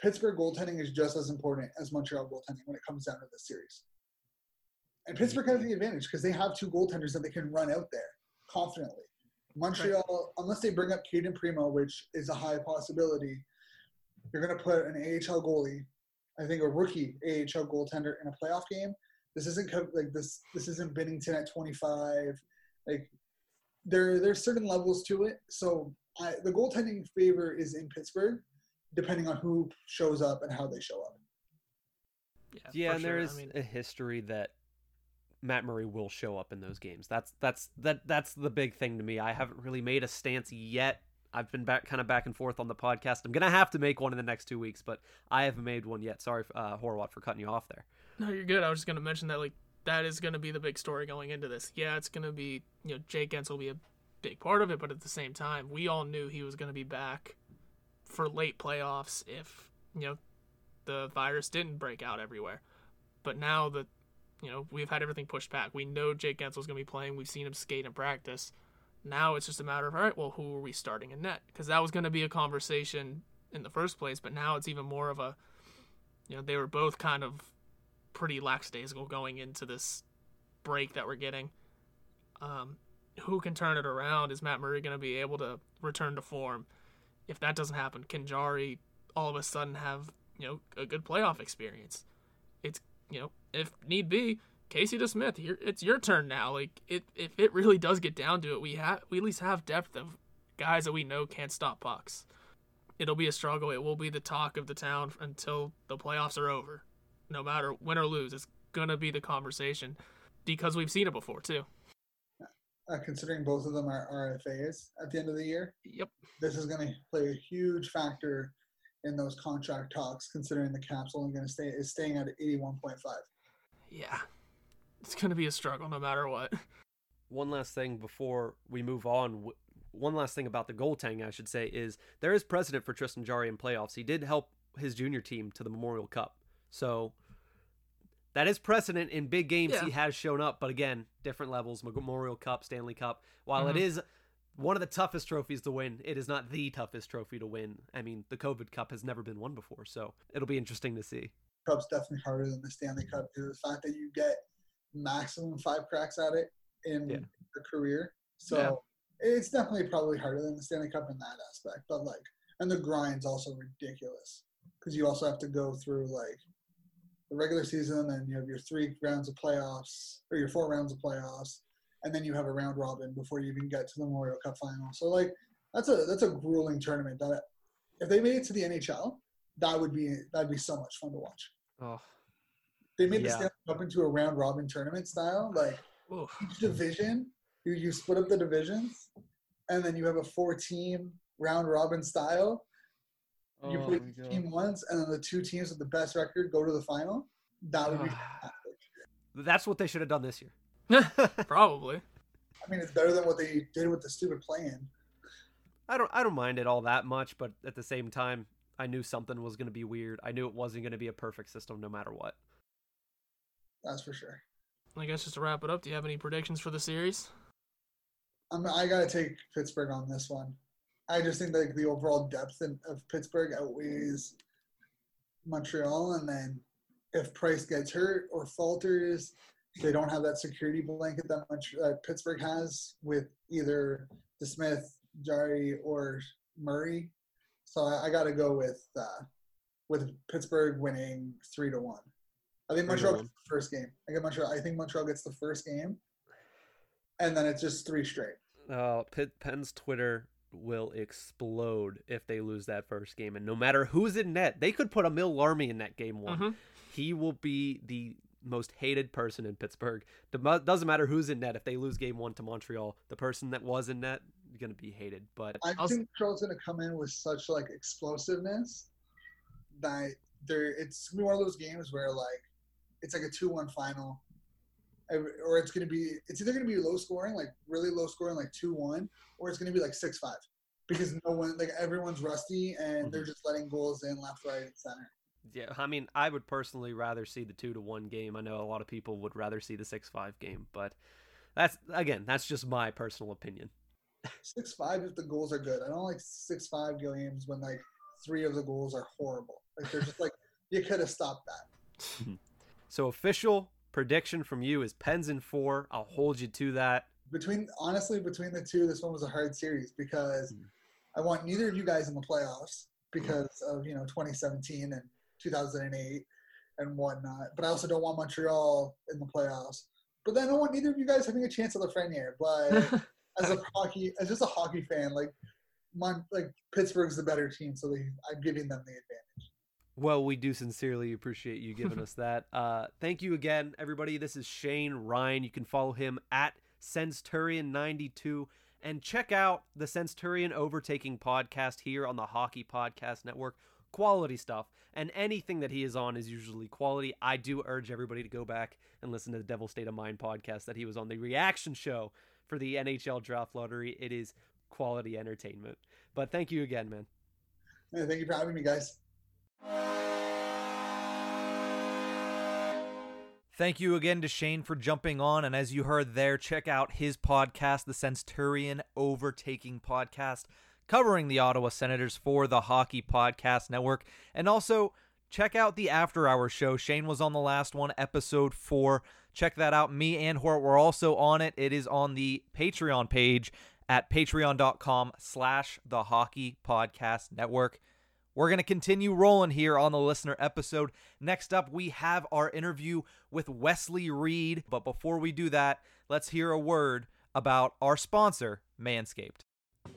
Pittsburgh goaltending is just as important as Montreal goaltending when it comes down to this series. And Pittsburgh has the advantage because they have two goaltenders that they can run out there confidently. Montreal, unless they bring up Caden Primo, which is a high possibility, you're going to put an AHL goalie, I think a rookie AHL goaltender in a playoff game. This isn't like this. This isn't Binnington at 25. Like there's certain levels to it. So the goaltending favor is in Pittsburgh, depending on who shows up and how they show up. Yeah, and there is a history that Matt Murray will show up in those games. That's the big thing to me. I haven't really made a stance yet. I've been back and forth on the podcast. I'm gonna have to make one in the next 2 weeks, but I haven't made one yet. Sorry, Horwat, for cutting you off there. No, you're good. I was just gonna mention that that is gonna be the big story going into this. Yeah, it's gonna be Jake Guentzel will be a big part of it, but at the same time, we all knew he was gonna be back for late playoffs if the virus didn't break out everywhere. But now that we've had everything pushed back, we know Jake Guentzel's gonna be playing. We've seen him skate in practice. Now it's just a matter of, all right, well, who are we starting in net? Because that was going to be a conversation in the first place, but now it's even more of a, they were both kind of pretty lackadaisical going into this break that we're getting. Who can turn it around? Is Matt Murray going to be able to return to form? If that doesn't happen, can Jarry all of a sudden have, a good playoff experience? It's, if need be, Casey DeSmith, it's your turn now. If it really does get down to it, we at least have depth of guys that we know can't stop pucks. It'll be a struggle. It will be the talk of the town until the playoffs are over. No matter win or lose, it's going to be the conversation because we've seen it before, too. Considering both of them are RFAs at the end of the year, yep, this is going to play a huge factor in those contract talks, considering the cap's only going to staying at 81.5. Yeah. It's going to be a struggle no matter what. One last thing before we move on. One last thing about the goaltending, I should say, is there is precedent for Tristan Jarry in playoffs. He did help his junior team to the Memorial Cup. So that is precedent in big games. Yeah. He has shown up, but again, different levels, Memorial Cup, Stanley Cup. While it is one of the toughest trophies to win, it is not the toughest trophy to win. I mean, the COVID Cup has never been won before, so it'll be interesting to see. Cup's definitely harder than the Stanley Cup due to the fact that you get maximum 5 cracks at it in your career, so it's definitely probably harder than the Stanley Cup in that aspect, but and the grind's also ridiculous because you also have to go through the regular season, and you have your 3 rounds of playoffs or your 4 rounds of playoffs, and then you have a round robin before you even get to the Memorial Cup final. So that's a grueling tournament that if they made it to the NHL, that'd be so much fun to watch. They made the Stanley Cup into a round-robin tournament style. Each division, you split up the divisions, and then you have a 4-team round-robin style. You play team once, and then the 2 teams with the best record go to the final. That would be fantastic. That's what they should have done this year. Probably. I mean, it's better than what they did with the stupid play-in. I don't mind it all that much, but at the same time, I knew something was going to be weird. I knew it wasn't going to be a perfect system no matter what. That's for sure. I guess just to wrap it up, do you have any predictions for the series? I got to take Pittsburgh on this one. I just think that the overall depth of Pittsburgh outweighs Montreal, and then if Price gets hurt or falters, they don't have that security blanket that Pittsburgh has with either DeSmith, Jarry, or Murray. So I got to go with Pittsburgh winning 3-1. I think Montreal gets the first game. I think Montreal gets the first game, and then it's just 3 straight. Penn's Twitter will explode if they lose that first game, and no matter who's in net, they could put Emil Larmy in that game one. Mm-hmm. He will be the most hated person in Pittsburgh. Doesn't matter who's in net. If they lose game one to Montreal, the person that was in net is going to be hated. But I think Montreal's going to come in with such explosiveness that it's going to be one of those games where it's a 2-1 final, or it's either going to be low scoring, really low scoring, 2-1, or it's going to be 6-5 because everyone's rusty and they're just letting goals in left, right, and center. Yeah. I mean, I would personally rather see the 2-1 game. I know a lot of people would rather see the 6-5 game, but that's just my personal opinion. 6-5 if the goals are good. I don't 6-5 games when three of the goals are horrible. Like, they're just like, you could have stopped that. So official prediction from you is Pens in 4. I'll hold you to that. Honestly, between the two, this one was a hard series because I want neither of you guys in the playoffs because of, 2017 and 2008 and whatnot. But I also don't want Montreal in the playoffs. But then I don't want neither of you guys having a chance at Lafreniere. But as just a hockey fan, Pittsburgh's the better team, so I'm giving them the advantage. Well, we do sincerely appreciate you giving us that. Thank you again, everybody. This is Shane Ryan. You can follow him at Centurion92 and check out the Centurion Overtaking podcast here on the Hockey Podcast Network. Quality stuff, and anything that he is on is usually quality. I do urge everybody to go back and listen to the Devil State of Mind podcast that he was on, the reaction show for the NHL draft lottery. It is quality entertainment. But thank you again, man. Yeah, thank you for having me, guys. Thank you again to Shane for jumping on. And as you heard there, check out his podcast, the Centurion Overtaking podcast, covering the Ottawa Senators for the Hockey Podcast Network. And also, check out the After Hours show. Shane was on the last one, episode 4. Check that out. Me and Hort were also on it. It is on the Patreon page at patreon.com/thehockeypodcastnetwork. We're going to continue rolling here on the listener episode. Next up, we have our interview with Wesley Reed. But before we do that, let's hear a word about our sponsor, Manscaped.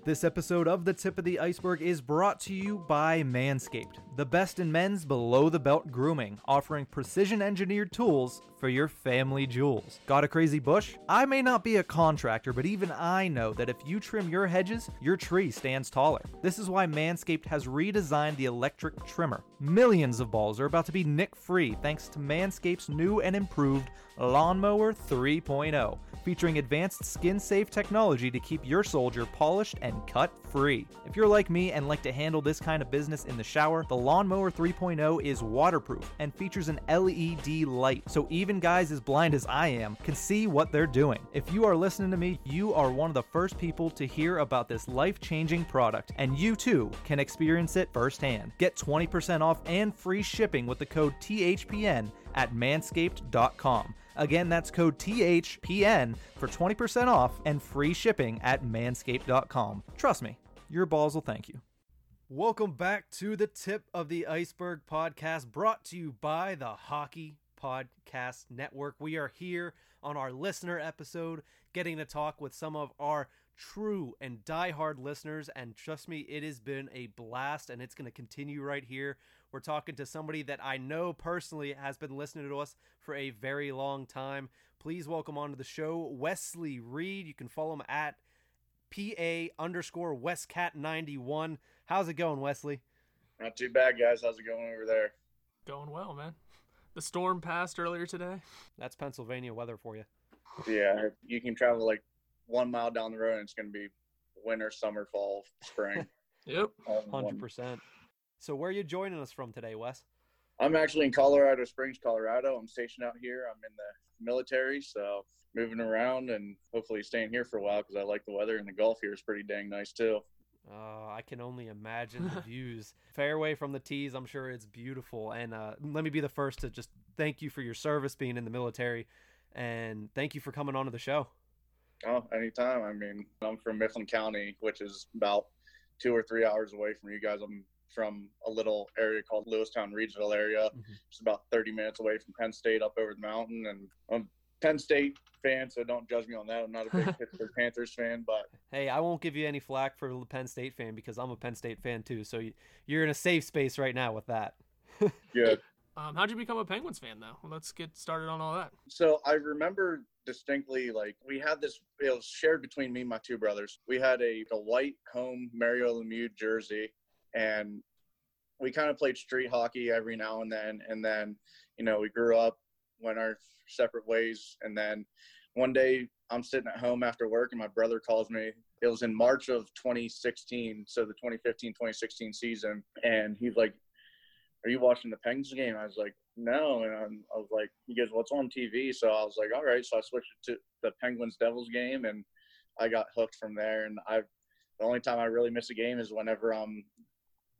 This episode of The Tip of the Iceberg is brought to you by Manscaped, the best in men's below-the-belt grooming, offering precision-engineered tools for your family jewels. Got a crazy bush? I may not be a contractor, but even I know that if you trim your hedges, your tree stands taller. This is why Manscaped has redesigned the electric trimmer. Millions of balls are about to be nick-free thanks to Manscaped's new and improved Lawnmower 3.0, featuring advanced skin-safe technology to keep your soldier polished and cut free. If you're like me and like to handle this kind of business in the shower, the Lawnmower 3.0 is waterproof and features an LED light, so even guys as blind as I am can see what they're doing. If you are listening to me, you are one of the first people to hear about this life-changing product, and you too can experience it firsthand. Get 20% off and free shipping with the code THPN at manscaped.com. Again, that's code THPN for 20% off and free shipping at manscaped.com. Trust me, your balls will thank you. Welcome back to the Tip of the Iceberg podcast, brought to you by the Hockey Podcast Network. We are here on our listener episode, getting to talk with some of our true and diehard listeners. And trust me, it has been a blast, and it's going to continue right here. We're talking to somebody that I know personally has been listening to us for a very long time. Please welcome onto the show, Wesley Reed. You can follow him at PA_Westcat91. How's it going, Wesley? Not too bad, guys. How's it going over there? Going well, man. The storm passed earlier today. That's Pennsylvania weather for you. Yeah, you can travel like 1 mile down the road and it's going to be winter, summer, fall, spring. Yep, 100%. So where are you joining us from today, Wes? I'm actually in Colorado Springs, Colorado. I'm stationed out here. I'm in the military, so moving around and hopefully staying here for a while because I like the weather, and the golf here is pretty dang nice too. I can only imagine the views. Fairway from the tees, I'm sure it's beautiful. And let me be the first to just thank you for your service being in the military, and thank you for coming on to the show. Oh, anytime. I mean, I'm from Mifflin County, which is about 2 or 3 hours away from you guys. I'm from a little area called Lewistown Regional Area. It's about 30 minutes away from Penn State, up over the mountain. And I'm a Penn State fan, so don't judge me on that. I'm not a big Pittsburgh Panthers fan, but hey, I won't give you any flack for a Penn State fan because I'm a Penn State fan too. So you're in a safe space right now with that. Good. How'd you become a Penguins fan though? Let's get started on all that. So I remember distinctly, we had this, it was shared between me and my two brothers. We had a white home Mario Lemieux jersey, and we kind of played street hockey every now and then. And then, we grew up, went our separate ways. And then one day I'm sitting at home after work and my brother calls me. It was in March of 2016, so the 2015-2016 season. And he's like, "Are you watching the Penguins game?" I was like, "No." And I was like, he goes, "Well, it's on TV." So I was like, all right. So I switched it to the Penguins Devils game, and I got hooked from there. And the only time I really miss a game is whenever I'm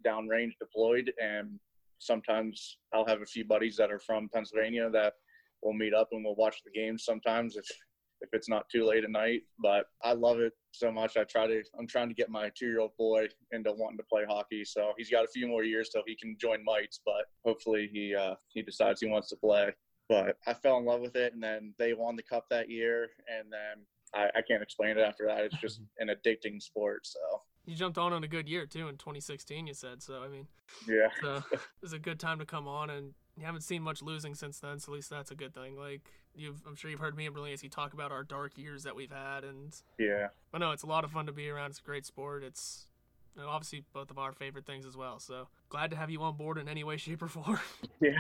downrange deployed, and sometimes I'll have a few buddies that are from Pennsylvania that we'll meet up and we'll watch the games sometimes if it's not too late at night. But I love it so much. I'm trying to get my 2-year-old boy into wanting to play hockey. So he's got a few more years till he can join mites, but hopefully he decides he wants to play. But I fell in love with it, and then they won the cup that year, and then I can't explain it after that. It's just an addicting sport. So you jumped on a good year too in 2016, you said. So I mean, yeah, it was a good time to come on, and you haven't seen much losing since then, so at least that's a good thing. Like I'm sure you've heard me and Berlinski talk about our dark years that we've had, and yeah, I know it's a lot of fun to be around. It's a great sport. It's obviously both of our favorite things as well. So glad to have you on board in any way, shape, or form. Yeah.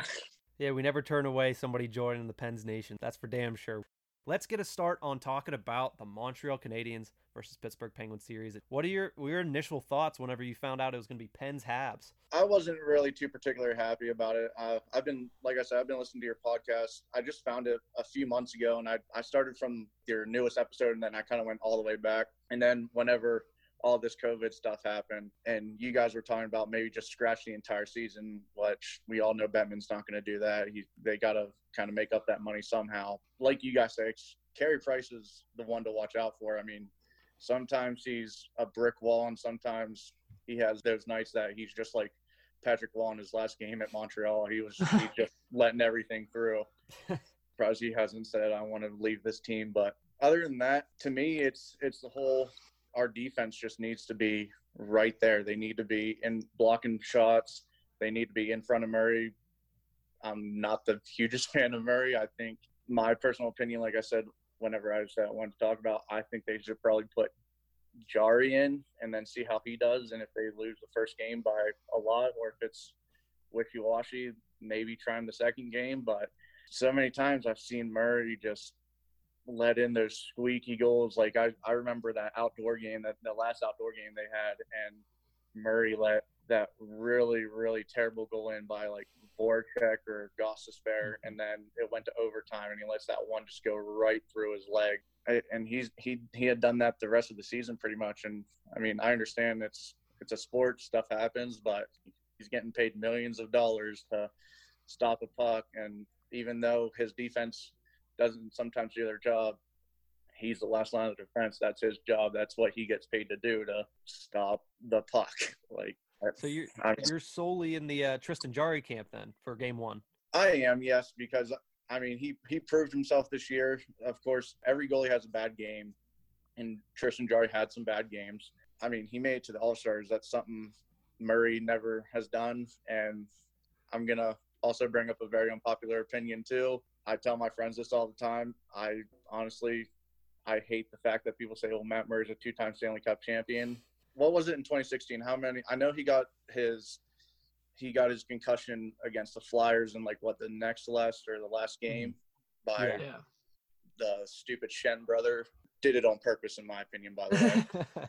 Yeah, we never turn away somebody joining the Pens Nation. That's for damn sure. Let's get a start on talking about the Montreal Canadiens versus Pittsburgh Penguins series. What are your initial thoughts whenever you found out it was going to be Pens-Habs? I wasn't really too particularly happy about it. I've been listening to your podcast. I just found it a few months ago, and I started from your newest episode, and then I kind of went all the way back. And then whenever all this COVID stuff happened, and you guys were talking about maybe just scratch the entire season, which we all know Bettman's not going to do that. They got to kind of make up that money somehow. Like you guys say, Carey Price is the one to watch out for. I mean, sometimes he's a brick wall, and sometimes he has those nights that he's just like Patrick Law in his last game at Montreal. He's just letting everything through. Surprised he hasn't said, I want to leave this team. But other than that, to me, it's the whole – our defense just needs to be right there. They need to be in blocking shots. They need to be in front of Murray. I'm not the hugest fan of Murray. I think my personal opinion, like I said, whenever I said I wanted to talk about, I think they should probably put Jarry in and then see how he does. And if they lose the first game by a lot, or if it's wishy-washy, maybe try him the second game. But so many times I've seen Murray just let in those squeaky goals. Like I remember that outdoor game, the last outdoor game they had, and Murray let that really, really terrible goal in by like Voracek or Gostisbehere, and then it went to overtime, and he lets that one just go right through his leg. And he had done that the rest of the season pretty much. And I mean, I understand it's a sport, stuff happens, but he's getting paid millions of dollars to stop a puck, and even though his defense doesn't sometimes do their job, he's the last line of defense. That's his job. That's what he gets paid to do, to stop the puck. Like, so you're solely in the Tristan Jarry camp then for game one? I am, yes, because I mean he proved himself this year. Of course, every goalie has a bad game, and Tristan Jarry had some bad games. I mean, he made it to the All-Stars. That's something Murray never has done. And I'm gonna also bring up a very unpopular opinion too. I tell my friends this all the time. I hate the fact that people say, well, Matt Murray's a two-time Stanley Cup champion. What was it in 2016? How many? I know he got his concussion against the Flyers in like the last game by the stupid Shen brother. Did it on purpose, in my opinion, by the way.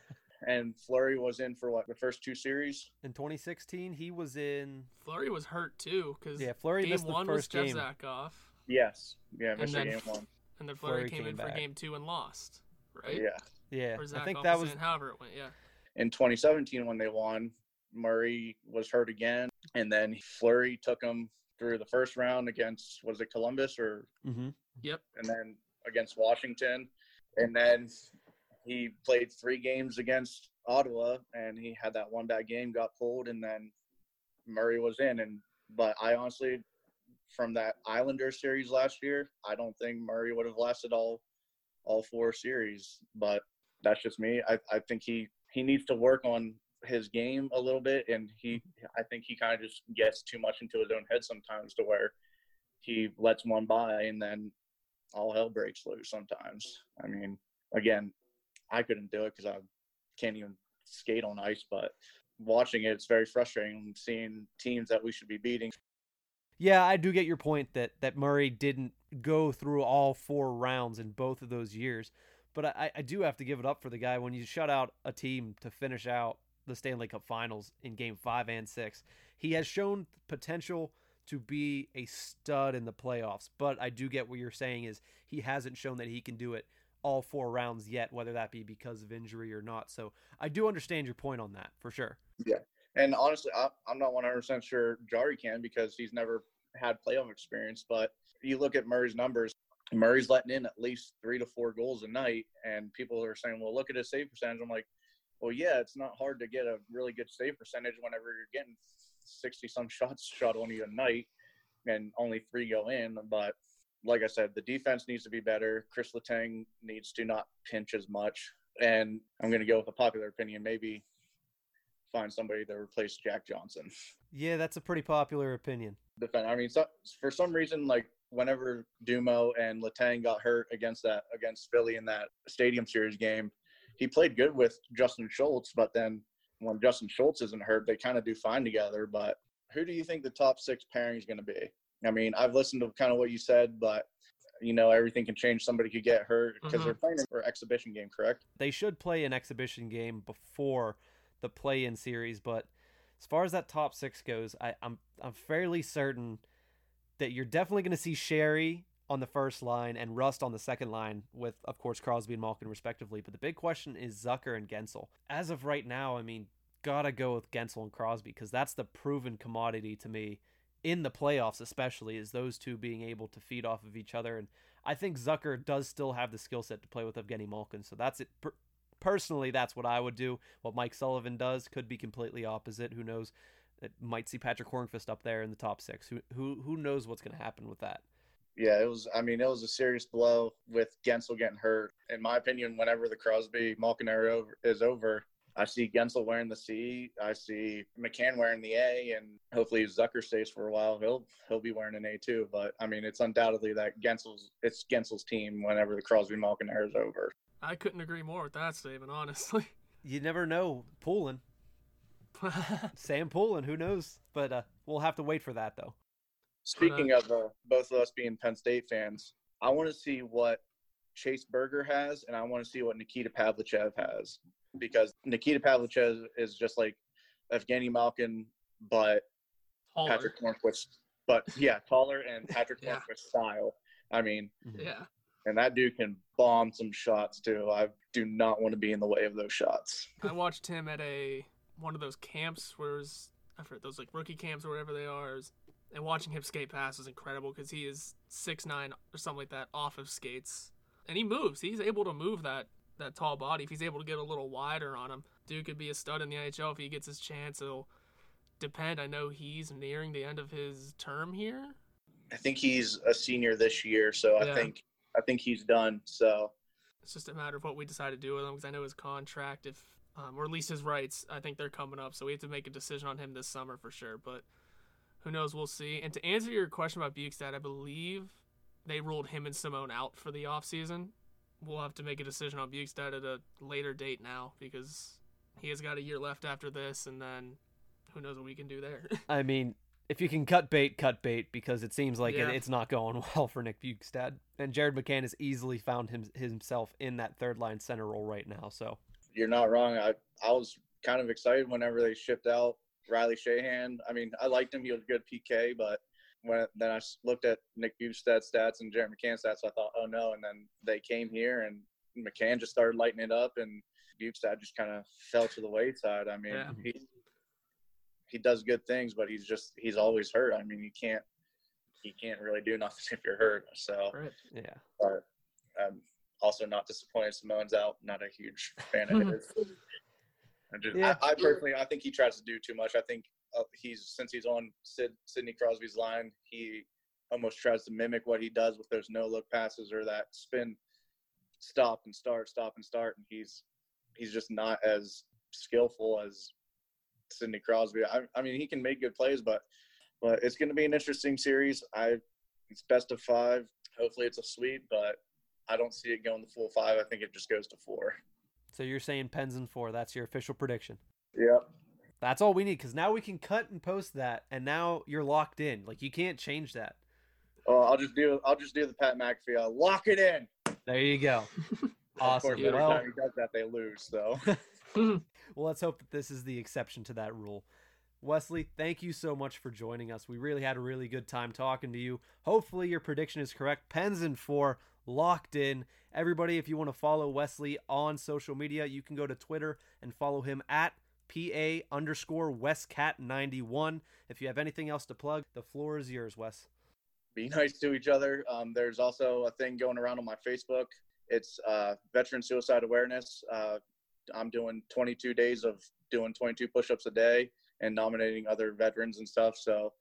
And Fleury was in for the first two series? In 2016, he was in. Fleury was hurt too, because Fleury missed the first game. Game one was Jevzak off. Yes. Yeah, missed game one. And then Fleury came in for game two and lost, right? Yeah. Yeah. I think that was however it went, yeah. In 2017 when they won, Murray was hurt again, and then Fleury took him through the first round against, was it Columbus or Yep. And then against Washington, and then he played 3 games against Ottawa, and he had that one bad game, got pulled, and then Murray was in. And but I honestly, from that Islander series last year, I don't think Murray would have lasted all 4 series, but that's just me. I think he needs to work on his game a little bit, and I think he kind of just gets too much into his own head sometimes, to where he lets one by and then all hell breaks loose sometimes. I mean, again, I couldn't do it because I can't even skate on ice, but watching it's very frustrating seeing teams that we should be beating. Yeah, I do get your point that Murray didn't go through all 4 rounds in both of those years. But I do have to give it up for the guy. When you shut out a team to finish out the Stanley Cup Finals in Game 5 and 6, he has shown potential to be a stud in the playoffs. But I do get what you're saying is he hasn't shown that he can do it all 4 rounds yet, whether that be because of injury or not. So I do understand your point on that for sure. Yeah. And honestly, I'm not 100% sure Jarry can because he's never had playoff experience. But you look at Murray's numbers, Murray's letting in at least 3 to 4 goals a night. And people are saying, well, look at his save percentage. I'm like, well, yeah, it's not hard to get a really good save percentage whenever you're getting 60-some shots shot on you a night and only 3 go in. But like I said, the defense needs to be better. Kris Letang needs to not pinch as much. And I'm going to go with a popular opinion, maybe find somebody to replace Jack Johnson. Yeah, that's a pretty popular opinion. I mean, so, for some reason, like whenever Dumo and Letang got hurt against Philly in that Stadium Series game, he played good with Justin Schultz, but then when Justin Schultz isn't hurt, they kind of do fine together. But who do you think the top 6 pairing is going to be? I mean, I've listened to kind of what you said, but you know, everything can change. Somebody could get hurt because they're playing for an exhibition game, correct? They should play an exhibition game before the play-in series, but as far as that top 6 goes, I'm fairly certain that you're definitely going to see Sheary on the first line and Rust on the second line with, of course, Crosby and Malkin respectively. But the big question is Zucker and Guentzel. As of right now, I mean, gotta go with Guentzel and Crosby because that's the proven commodity to me in the playoffs, especially, is those two being able to feed off of each other. And I think Zucker does still have the skill set to play with Evgeny Malkin. So that's it. Personally, that's what I would do. What Mike Sullivan does could be completely opposite. Who knows? It might see Patrik Hörnqvist up there in the top 6. Who knows what's going to happen with that? Yeah, it was a serious blow with Guentzel getting hurt. In my opinion, whenever the Crosby-Malkin era is over, I see Guentzel wearing the C, I see McCann wearing the A, and hopefully if Zucker stays for a while, he'll be wearing an A too. But I mean, it's undoubtedly that it's Guentzel's team whenever the Crosby-Malkin era is over. I couldn't agree more with that statement, honestly. You never know. Poulin. Sam Poulin, who knows? But we'll have to wait for that, though. Speaking of both of us being Penn State fans, I want to see what Chase Berger has, and I want to see what Nikita Pavlichev has. Because Nikita Pavlichev is just like Evgeny Malkin, but taller. Patrik Hörnqvist. But, yeah, taller and Patrik Hörnqvist style. I mean, yeah. And that dude can bomb some shots, too. I do not want to be in the way of those shots. I watched him at one of those camps where it was, I've heard those like rookie camps or whatever they are. And watching him skate past was incredible because he is 6'9" or something like that off of skates. And he moves. He's able to move that tall body. If he's able to get a little wider on him, dude could be a stud in the NHL if he gets his chance. It'll depend. I know he's nearing the end of his term here. I think he's a senior this year, so yeah. I think he's done. So it's just a matter of what we decide to do with him because I know his contract, if or at least his rights, I think they're coming up. So we have to make a decision on him this summer for sure. But who knows? We'll see. And to answer your question about Bukestad, I believe they ruled him and Simone out for the offseason. We'll have to make a decision on Bukestad at a later date now because he has got a year left after this. And then who knows what we can do there. I mean, if you can cut bait, because it seems like it's not going well for Nick Bukestad. And Jared McCann has easily found himself in that third-line center role right now. So you're not wrong. I was kind of excited whenever they shipped out Riley Shahan. I mean, I liked him. He was a good PK, but then I looked at Nick Bukestad's stats and Jared McCann's stats, so I thought, oh, no. And then they came here, and McCann just started lighting it up, and Bukestad just kind of fell to the wayside. I mean, He does good things, but he's always hurt. I mean, he can't really do nothing if you're hurt. So yeah, but I'm also not disappointed. Simone's out. Not a huge fan of his. I personally, I think he tries to do too much. I think since he's on Sidney Crosby's line, he almost tries to mimic what he does with those no look passes or that spin, stop and start, and he's just not as skillful as Sidney Crosby. I mean, he can make good plays, but it's going to be an interesting series. It's best of 5. Hopefully it's a sweep, but I don't see it going to full 5. I think it just goes to 4. So you're saying Pens in 4. That's your official prediction. Yep. That's all we need because now we can cut and post that, and now you're locked in. Like, you can't change that. Oh, I'll just do the Pat McAfee. I'll lock it in. There you go. Awesome. Of course, every time he does that, they lose. So. Well, let's hope that this is the exception to that rule. Wesley, thank you so much for joining us. We really had a really good time talking to you. Hopefully your prediction is correct. Pens in 4, locked in. Everybody, if you want to follow Wesley on social media, you can go to Twitter and follow him at PA_WestCat91. If you have anything else to plug, the floor is yours, Wes. Be nice to each other. There's also a thing going around on my Facebook. It's Veteran Suicide Awareness. I'm doing 22 days of doing 22 push-ups a day and nominating other veterans and stuff. So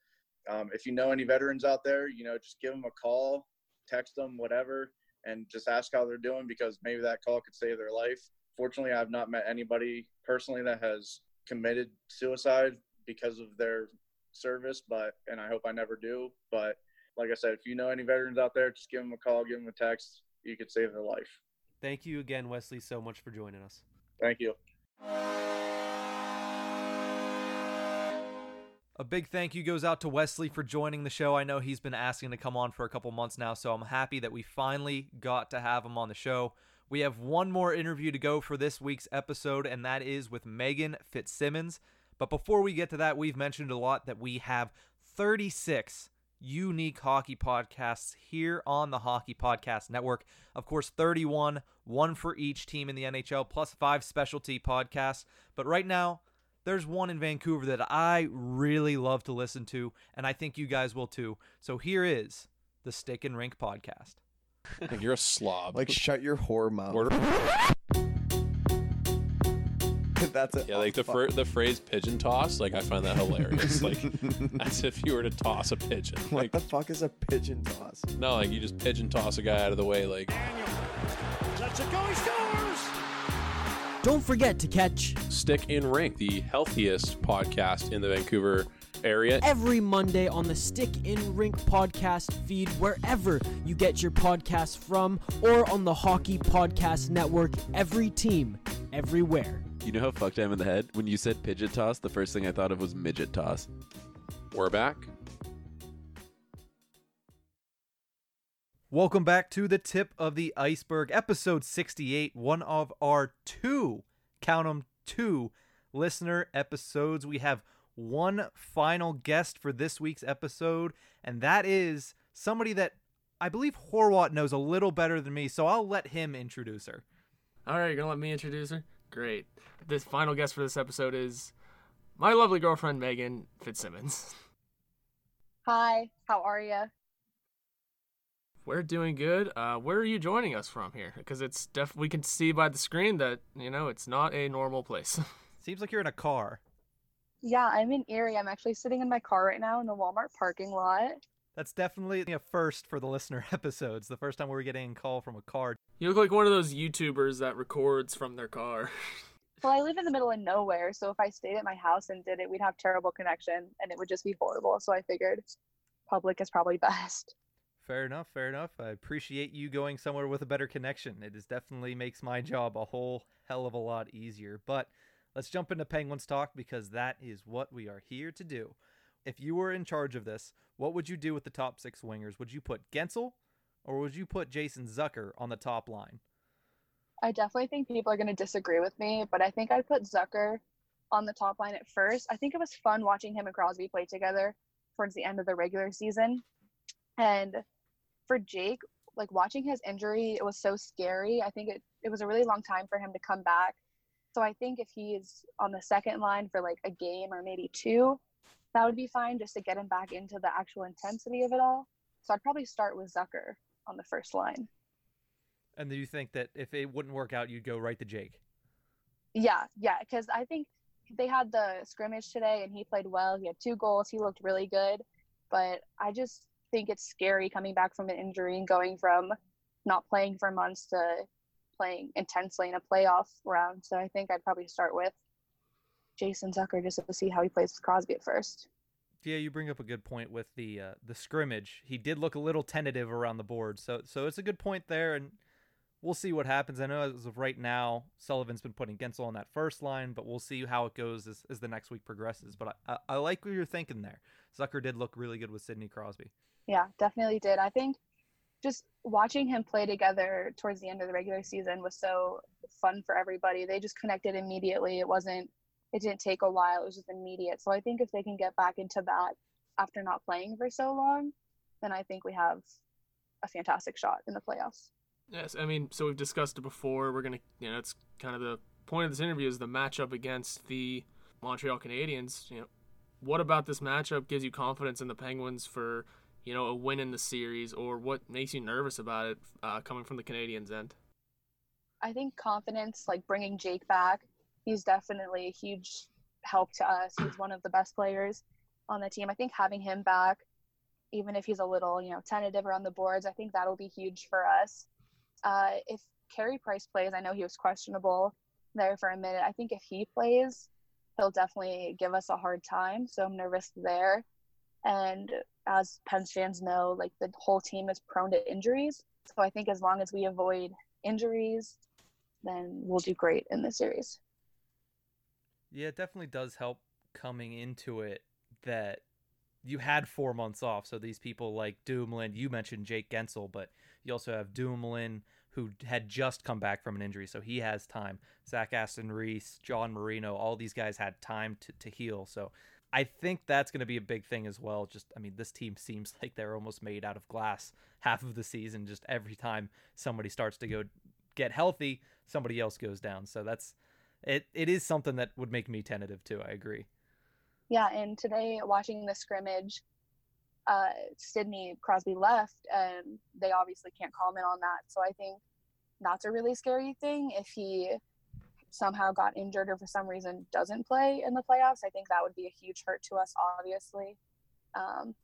if you know any veterans out there, you know, just give them a call, text them, whatever, and just ask how they're doing, because maybe that call could save their life. Fortunately, I've not met anybody personally that has committed suicide because of their service, and I hope I never do. But like I said, if you know any veterans out there, just give them a call, give them a text. You could save their life. Thank you again, Wesley, so much for joining us. Thank you. A big thank you goes out to Wesley for joining the show. I know he's been asking to come on for a couple months now, so I'm happy that we finally got to have him on the show. We have one more interview to go for this week's episode, and that is with Megan Fitzsimmons. But before we get to that, we've mentioned a lot that we have 36 unique hockey podcasts here on the Hockey Podcast Network. Of course, 31, one for each team in the NHL, plus 5 specialty podcasts. But right now, there's one in Vancouver that I really love to listen to, and I think you guys will too. So here is the Stick and Rink Podcast. Like, you're a slob. Like, shut your whore mouth. That's it. Yeah, like the phrase pigeon toss, like, I find that hilarious. Like, as if you were to toss a pigeon. Like, what the fuck is a pigeon toss? No, like, you just pigeon toss a guy out of the way, like. Let's go, he scores! Don't forget to catch Stick in Rink, the healthiest podcast in the Vancouver area, every Monday on the Stick in Rink podcast feed, wherever you get your podcasts from, or on the Hockey Podcast Network. Every team, everywhere. You know how fucked I am in the head? When you said pigeon toss, the first thing I thought of was midget toss. We're back. Welcome back to the Tip of the Iceberg, episode 68, one of our two, count 'em, two listener episodes. We have one final guest for this week's episode, and that is somebody that I believe Horwat knows a little better than me, so I'll let him introduce her. All right, you're going to let me introduce her? Great. This final guest for this episode is my lovely girlfriend, Megan Fitzsimmons. Hi, how are you? We're doing good. Where are you joining us from here? Because it's we can see by the screen that, you know, it's not a normal place. Seems like you're in a car. Yeah, I'm in Erie. I'm actually sitting in my car right now in the Walmart parking lot. That's definitely a first for the listener episodes. The first time we were getting a call from a car. You look like one of those YouTubers that records from their car. Well, I live in the middle of nowhere, so if I stayed at my house and did it, we'd have terrible connection, and it would just be horrible. So I figured public is probably best. Fair enough, fair enough. I appreciate you going somewhere with a better connection. It is definitely makes my job a whole hell of a lot easier. But let's jump into Penguins talk, because that is what we are here to do. If you were in charge of this, what would you do with the top 6 wingers? Would you put Guentzel, or would you put Jason Zucker on the top line? I definitely think people are going to disagree with me, but I think I'd put Zucker on the top line at first. I think it was fun watching him and Crosby play together towards the end of the regular season. And for Jake, like, watching his injury, it was so scary. I think it was a really long time for him to come back. So I think if he's on the second line for like a game or maybe two, that would be fine, just to get him back into the actual intensity of it all. So I'd probably start with Zucker on the first line. And do you think that if it wouldn't work out, you'd go right to Jake? Yeah, because I think they had the scrimmage today and he played well. He had 2 goals. He looked really good. But I just think it's scary coming back from an injury and going from not playing for months to playing intensely in a playoff round. So I think I'd probably start with Jason Zucker, just to see how he plays with Crosby at first. Yeah, you bring up a good point with the scrimmage. He did look a little tentative around the board, so it's a good point there, and we'll see what happens. I know as of right now, Sullivan's been putting Guentzel on that first line, but we'll see how it goes as the next week progresses. But I like what you're thinking there. Zucker did look really good with Sidney Crosby. Yeah, definitely did. I think just watching him play together towards the end of the regular season was so fun for everybody. They just connected immediately. It didn't take a while. It was just immediate. So I think if they can get back into that after not playing for so long, then I think we have a fantastic shot in the playoffs. Yes, I mean, so we've discussed it before. We're going to, you know, it's kind of the point of this interview is the matchup against the Montreal Canadiens, you know, what about this matchup gives you confidence in the Penguins for, you know, a win in the series, or what makes you nervous about it coming from the Canadiens' end? I think confidence, like bringing Jake back, he's definitely a huge help to us. He's one of the best players on the team. I think having him back, even if he's a little, you know, tentative or on the boards, I think that'll be huge for us. If Carey Price plays, I know he was questionable there for a minute. I think if he plays, he'll definitely give us a hard time. So I'm nervous there. And as Pens fans know, like the whole team is prone to injuries. So I think as long as we avoid injuries, then we'll do great in the series. Yeah, it definitely does help coming into it that you had 4 months off. So these people like Dumoulin, you mentioned Jake Guentzel, but you also have Dumoulin, who had just come back from an injury, so he has time. Zach Aston-Reese, John Marino, all these guys had time to heal. So I think that's going to be a big thing as well. Just, I mean, this team seems like they're almost made out of glass half of the season. Just every time somebody starts to go get healthy, somebody else goes down. So that's it. It is something that would make me tentative too. I agree. Yeah, and today watching the scrimmage, Sidney Crosby left, and they obviously can't comment on that. So I think that's a really scary thing. If he somehow got injured or for some reason doesn't play in the playoffs, I think that would be a huge hurt to us, obviously.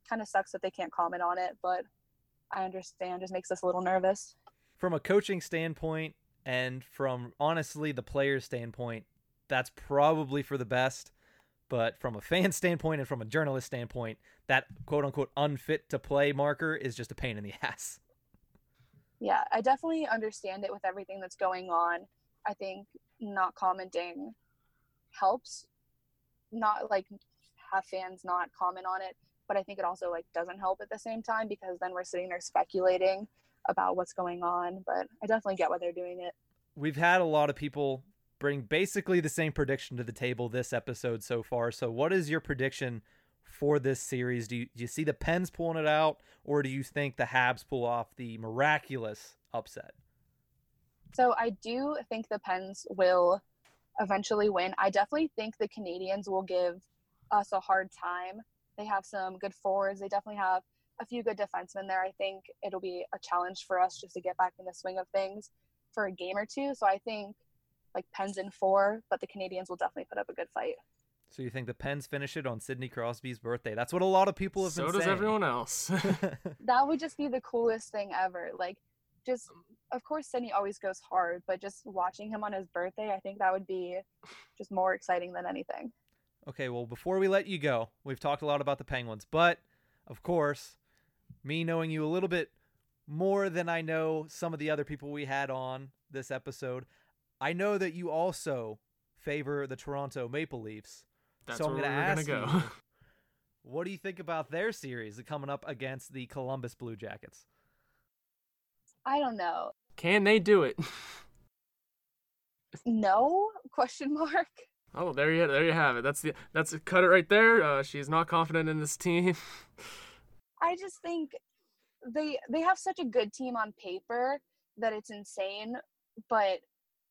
Kind of sucks that they can't comment on it, but I understand. Just makes us a little nervous. From a coaching standpoint and from, honestly, the players' standpoint, that's probably for the best. But from a fan standpoint and from a journalist standpoint, that quote-unquote unfit-to-play marker is just a pain in the ass. Yeah, I definitely understand it with everything that's going on. I think not commenting helps. Not, like, have fans not comment on it, but I think it also, like, doesn't help at the same time because then we're sitting there speculating about what's going on. But I definitely get why they're doing it. We've had a lot of people bring basically the same prediction to the table this episode so far. So what is your prediction for this series? Do you see the Pens pulling it out, or do you think the Habs pull off the miraculous upset? So I do think the Pens will eventually win. I definitely think the Canadiens will give us a hard time. They have some good forwards. They definitely have a few good defensemen there. I think it'll be a challenge for us just to get back in the swing of things for a game or two. So I think like Pens in 4, but the Canadiens will definitely put up a good fight. So you think the Pens finish it on Sidney Crosby's birthday? That's what a lot of people have been saying. So does everyone else. That would just be the coolest thing ever. Like, just, of course, Sidney always goes hard, but just watching him on his birthday, I think that would be just more exciting than anything. Okay, well, before we let you go, we've talked a lot about the Penguins, but, of course, me knowing you a little bit more than I know some of the other people we had on this episode, I know that you also favor the Toronto Maple Leafs. That's so I'm going to ask you, what do you think about their series coming up against the Columbus Blue Jackets? I don't know. Can they do it? No? Question mark. Oh, there you have it. That's cut it right there. She's not confident in this team. I just think they have such a good team on paper that it's insane, but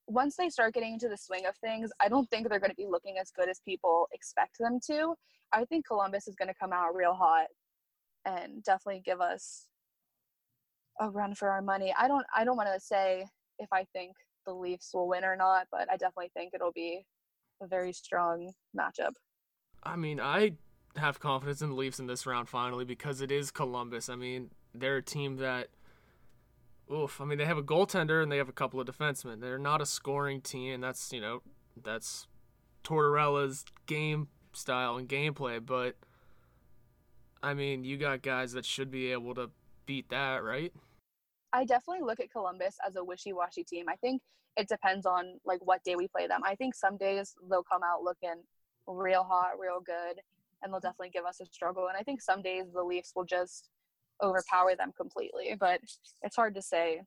once they start getting into the swing of things, I don't think they're going to be looking as good as people expect them to. I think Columbus is going to come out real hot and definitely give us a run for our money. I don't want to say if I think the Leafs will win or not, but I definitely think it'll be a very strong matchup. I mean, I have confidence in the Leafs in this round finally because it is Columbus. I mean, they're a team that I mean, they have a goaltender and they have a couple of defensemen. They're not a scoring team, and that's, you know, that's Tortorella's game style and gameplay. But, I mean, you got guys that should be able to beat that, right? I definitely look at Columbus as a wishy-washy team. I think it depends on, like, what day we play them. I think some days they'll come out looking real hot, real good, and they'll definitely give us a struggle. And I think some days the Leafs will just overpower them completely, but it's hard to say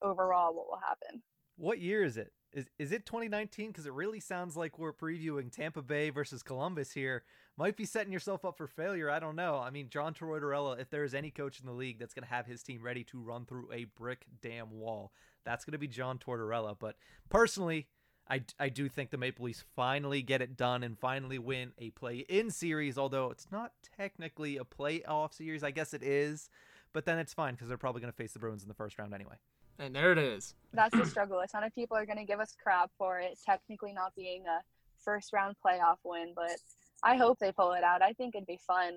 overall what will happen. What year is it? Is it 2019? Because it really sounds like we're previewing Tampa Bay versus Columbus here. Might be setting yourself up for failure. I don't know. I mean, John Tortorella, if there is any coach in the league that's going to have his team ready to run through a brick damn wall, that's going to be John Tortorella. But personally, I do think the Maple Leafs finally get it done and finally win a play-in series, although it's not technically a playoff series. I guess it is, but then it's fine because they're probably going to face the Bruins in the first round anyway. And there it is. That's the struggle. A ton of people are going to give us crap for it technically not being a first-round playoff win, but I hope they pull it out. I think it'd be fun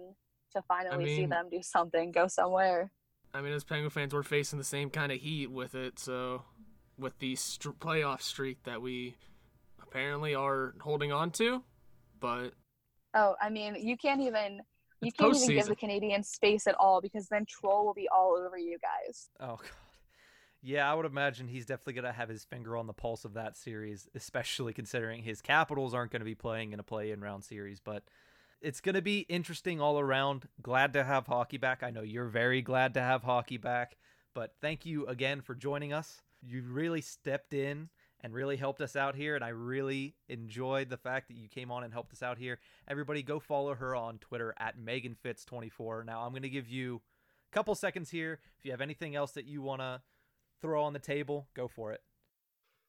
to finally see them do something, go somewhere. I mean, as Penguin fans, we're facing the same kind of heat with it, so with the playoff streak that we apparently are holding on to, but... Oh, I mean, you can't even give the Canadiens space at all, because then Troll will be all over you guys. Oh, God. Yeah, I would imagine he's definitely going to have his finger on the pulse of that series, especially considering his Capitals aren't going to be playing in a play-in round series. But it's going to be interesting all around. Glad to have hockey back. I know you're very glad to have hockey back. But thank you again for joining us. You really stepped in and really helped us out here. And I really enjoyed the fact that you came on and helped us out here. Everybody go follow her on Twitter at MeganFitz24. Now I'm going to give you a couple seconds here. If you have anything else that you want to throw on the table, go for it.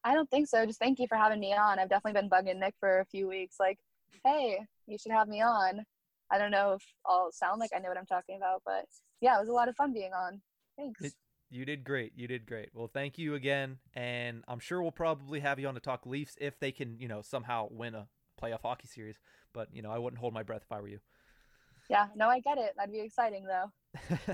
I don't think so. Just thank you for having me on. I've definitely been bugging Nick for a few weeks, like, hey, you should have me on. I don't know if I'll sound like I know what I'm talking about, but yeah, it was a lot of fun being on. Thanks. You did great. Well, thank you again, and I'm sure we'll probably have you on to talk Leafs if they can, you know, somehow win a playoff hockey series. But, you know, I wouldn't hold my breath if I were you. Yeah, no, I get it. That'd be exciting though.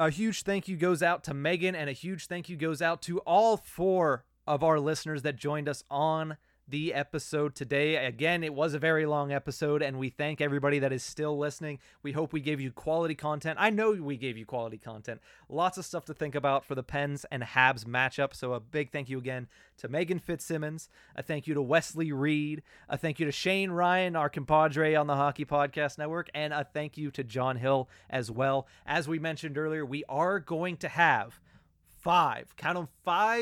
A huge thank you goes out to Megan, and a huge thank you goes out to all four of our listeners that joined us on the episode today. Again, it was a very long episode, and we thank everybody that is still listening. We hope we gave you quality content. I know we gave you quality content. Lots of stuff to think about for the Pens and Habs matchup. So a big thank you again to Megan Fitzsimmons. A thank you to Wesley Reed. A thank you to Shane Ryan, our compadre on the Hockey Podcast Network. And a thank you to John Hill as well. As we mentioned earlier, we are going to have five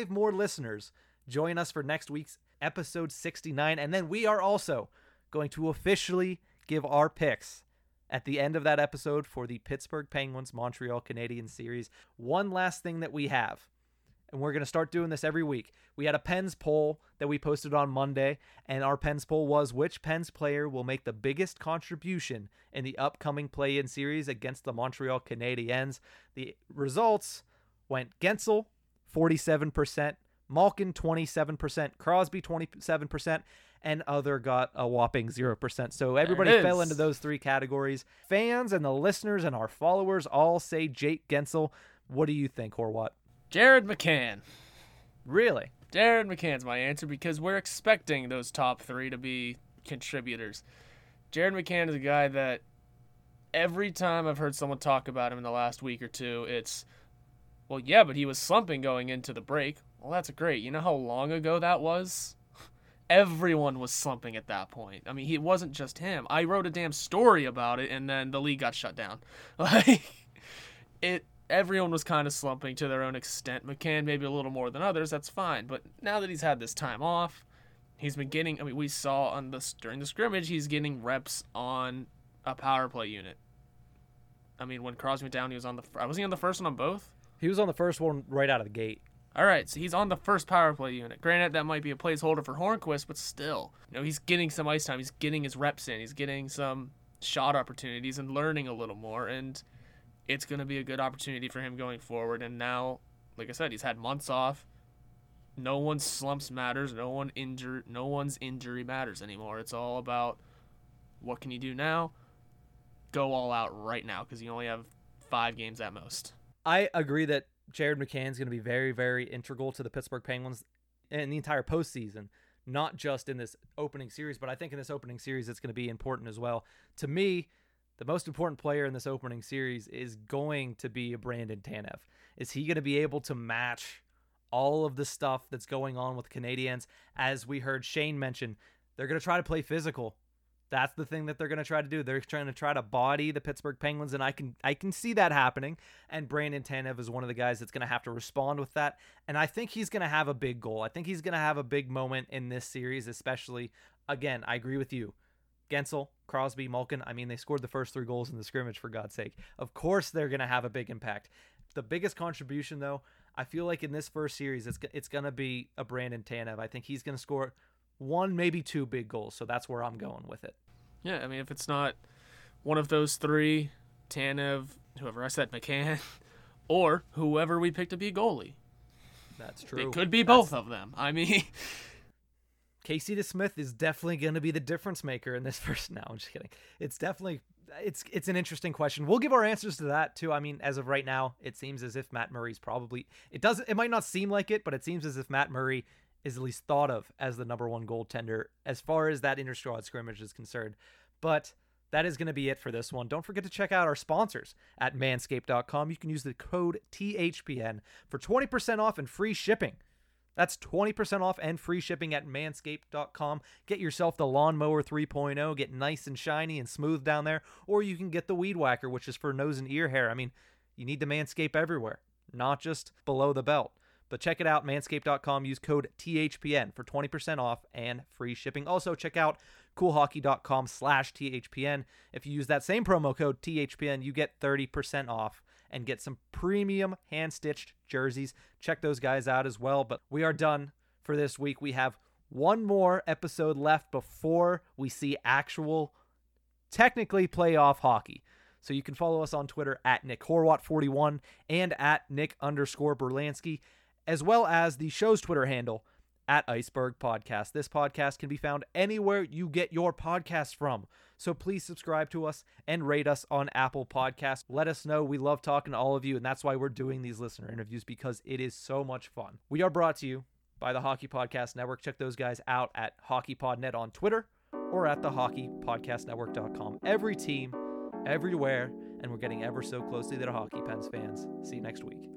more listeners join us for next week's episode 69, and then we are also going to officially give our picks at the end of that episode for the Pittsburgh Penguins Montreal Canadiens series. One last thing that we have, and we're going to start doing this every week. We had a Pens poll that we posted on Monday, and our Pens poll was which Pens player will make the biggest contribution in the upcoming play-in series against the Montreal Canadiens. The results went Guentzel 47%, Malkin 27%, Crosby 27%, and other got a whopping 0%. So everybody fell into those three categories. Fans and the listeners and our followers all say Jake Guentzel. What do you think, Horwat? Jared McCann. Really? Jared McCann's my answer because we're expecting those top three to be contributors. Jared McCann is a guy that every time I've heard someone talk about him in the last week or two, it's, well, yeah, but he was slumping going into the break. Well, that's great. You know how long ago that was? Everyone was slumping at that point. I mean, it wasn't just him. I wrote a damn story about it, and then the league got shut down. Like, everyone was kind of slumping to their own extent. McCann maybe a little more than others. That's fine. But now that he's had this time off, he's been getting, I mean, we saw during the scrimmage, he's getting reps on a power play unit. I mean, when Crosby went down, was he on the first one on both? He was on the first one right out of the gate. All right, so he's on the first power play unit. Granted, that might be a placeholder for Hörnqvist, but still. You know, he's getting some ice time. He's getting his reps in. He's getting some shot opportunities and learning a little more, and it's going to be a good opportunity for him going forward. And now, like I said, he's had months off. No one's slumps matters. No one's injury matters anymore. It's all about what can you do now? Go all out right now because you only have 5 games at most. I agree that Jared McCann's going to be very, very integral to the Pittsburgh Penguins in the entire postseason, not just in this opening series, but I think in this opening series it's going to be important as well. To me, the most important player in this opening series is going to be Brandon Tanev. Is he going to be able to match all of the stuff that's going on with the Canadiens? As we heard Shane mention, they're going to try to play physical. That's the thing that they're going to try to do. They're trying to body the Pittsburgh Penguins, and I can see that happening. And Brandon Tanev is one of the guys that's going to have to respond with that. And I think he's going to have a big goal. I think he's going to have a big moment in this series, especially, again, I agree with you. Guentzel, Crosby, Malkin, I mean, they scored the first 3 goals in the scrimmage, for God's sake. Of course they're going to have a big impact. The biggest contribution, though, I feel like in this first series, it's going to be a Brandon Tanev. I think he's going to score one, maybe two big goals. So that's where I'm going with it. Yeah, I mean, if it's not one of those three, Tanev, whoever I said, McCann, or whoever we picked to be goalie. That's true. It could be both of them. I mean... Casey DeSmith is definitely going to be the difference maker in this first. No, I'm just kidding. It's definitely, it's an interesting question. We'll give our answers to that too. I mean, as of right now, it seems as if Matt Murray's probably, it might not seem like it, but it seems as if Matt Murray is at least thought of as the number one goaltender as far as that inter-squad scrimmage is concerned. But that is going to be it for this one. Don't forget to check out our sponsors at manscaped.com. You can use the code THPN for 20% off and free shipping. That's 20% off and free shipping at manscaped.com. Get yourself the Lawnmower 3.0. Get nice and shiny and smooth down there. Or you can get the Weed Whacker, which is for nose and ear hair. I mean, you need to manscape everywhere, not just below the belt. But check it out, manscaped.com. Use code THPN for 20% off and free shipping. Also, check out coolhockey.com/THPN. If you use that same promo code THPN, you get 30% off and get some premium hand-stitched jerseys. Check those guys out as well. But we are done for this week. We have one more episode left before we see actual, technically, playoff hockey. So you can follow us on Twitter at Nick Horwat 41 and at Nick_Berlansky, as well as the show's Twitter handle at Iceberg Podcast. This podcast can be found anywhere you get your podcast from. So please subscribe to us and rate us on Apple Podcasts. Let us know. We love talking to all of you, and that's why we're doing these listener interviews, because it is so much fun. We are brought to you by the Hockey Podcast Network. Check those guys out at HockeyPodNet on Twitter or at thehockeypodcastnetwork.com. Every team, everywhere, and we're getting ever so closely to the hockey, Pens fans. See you next week.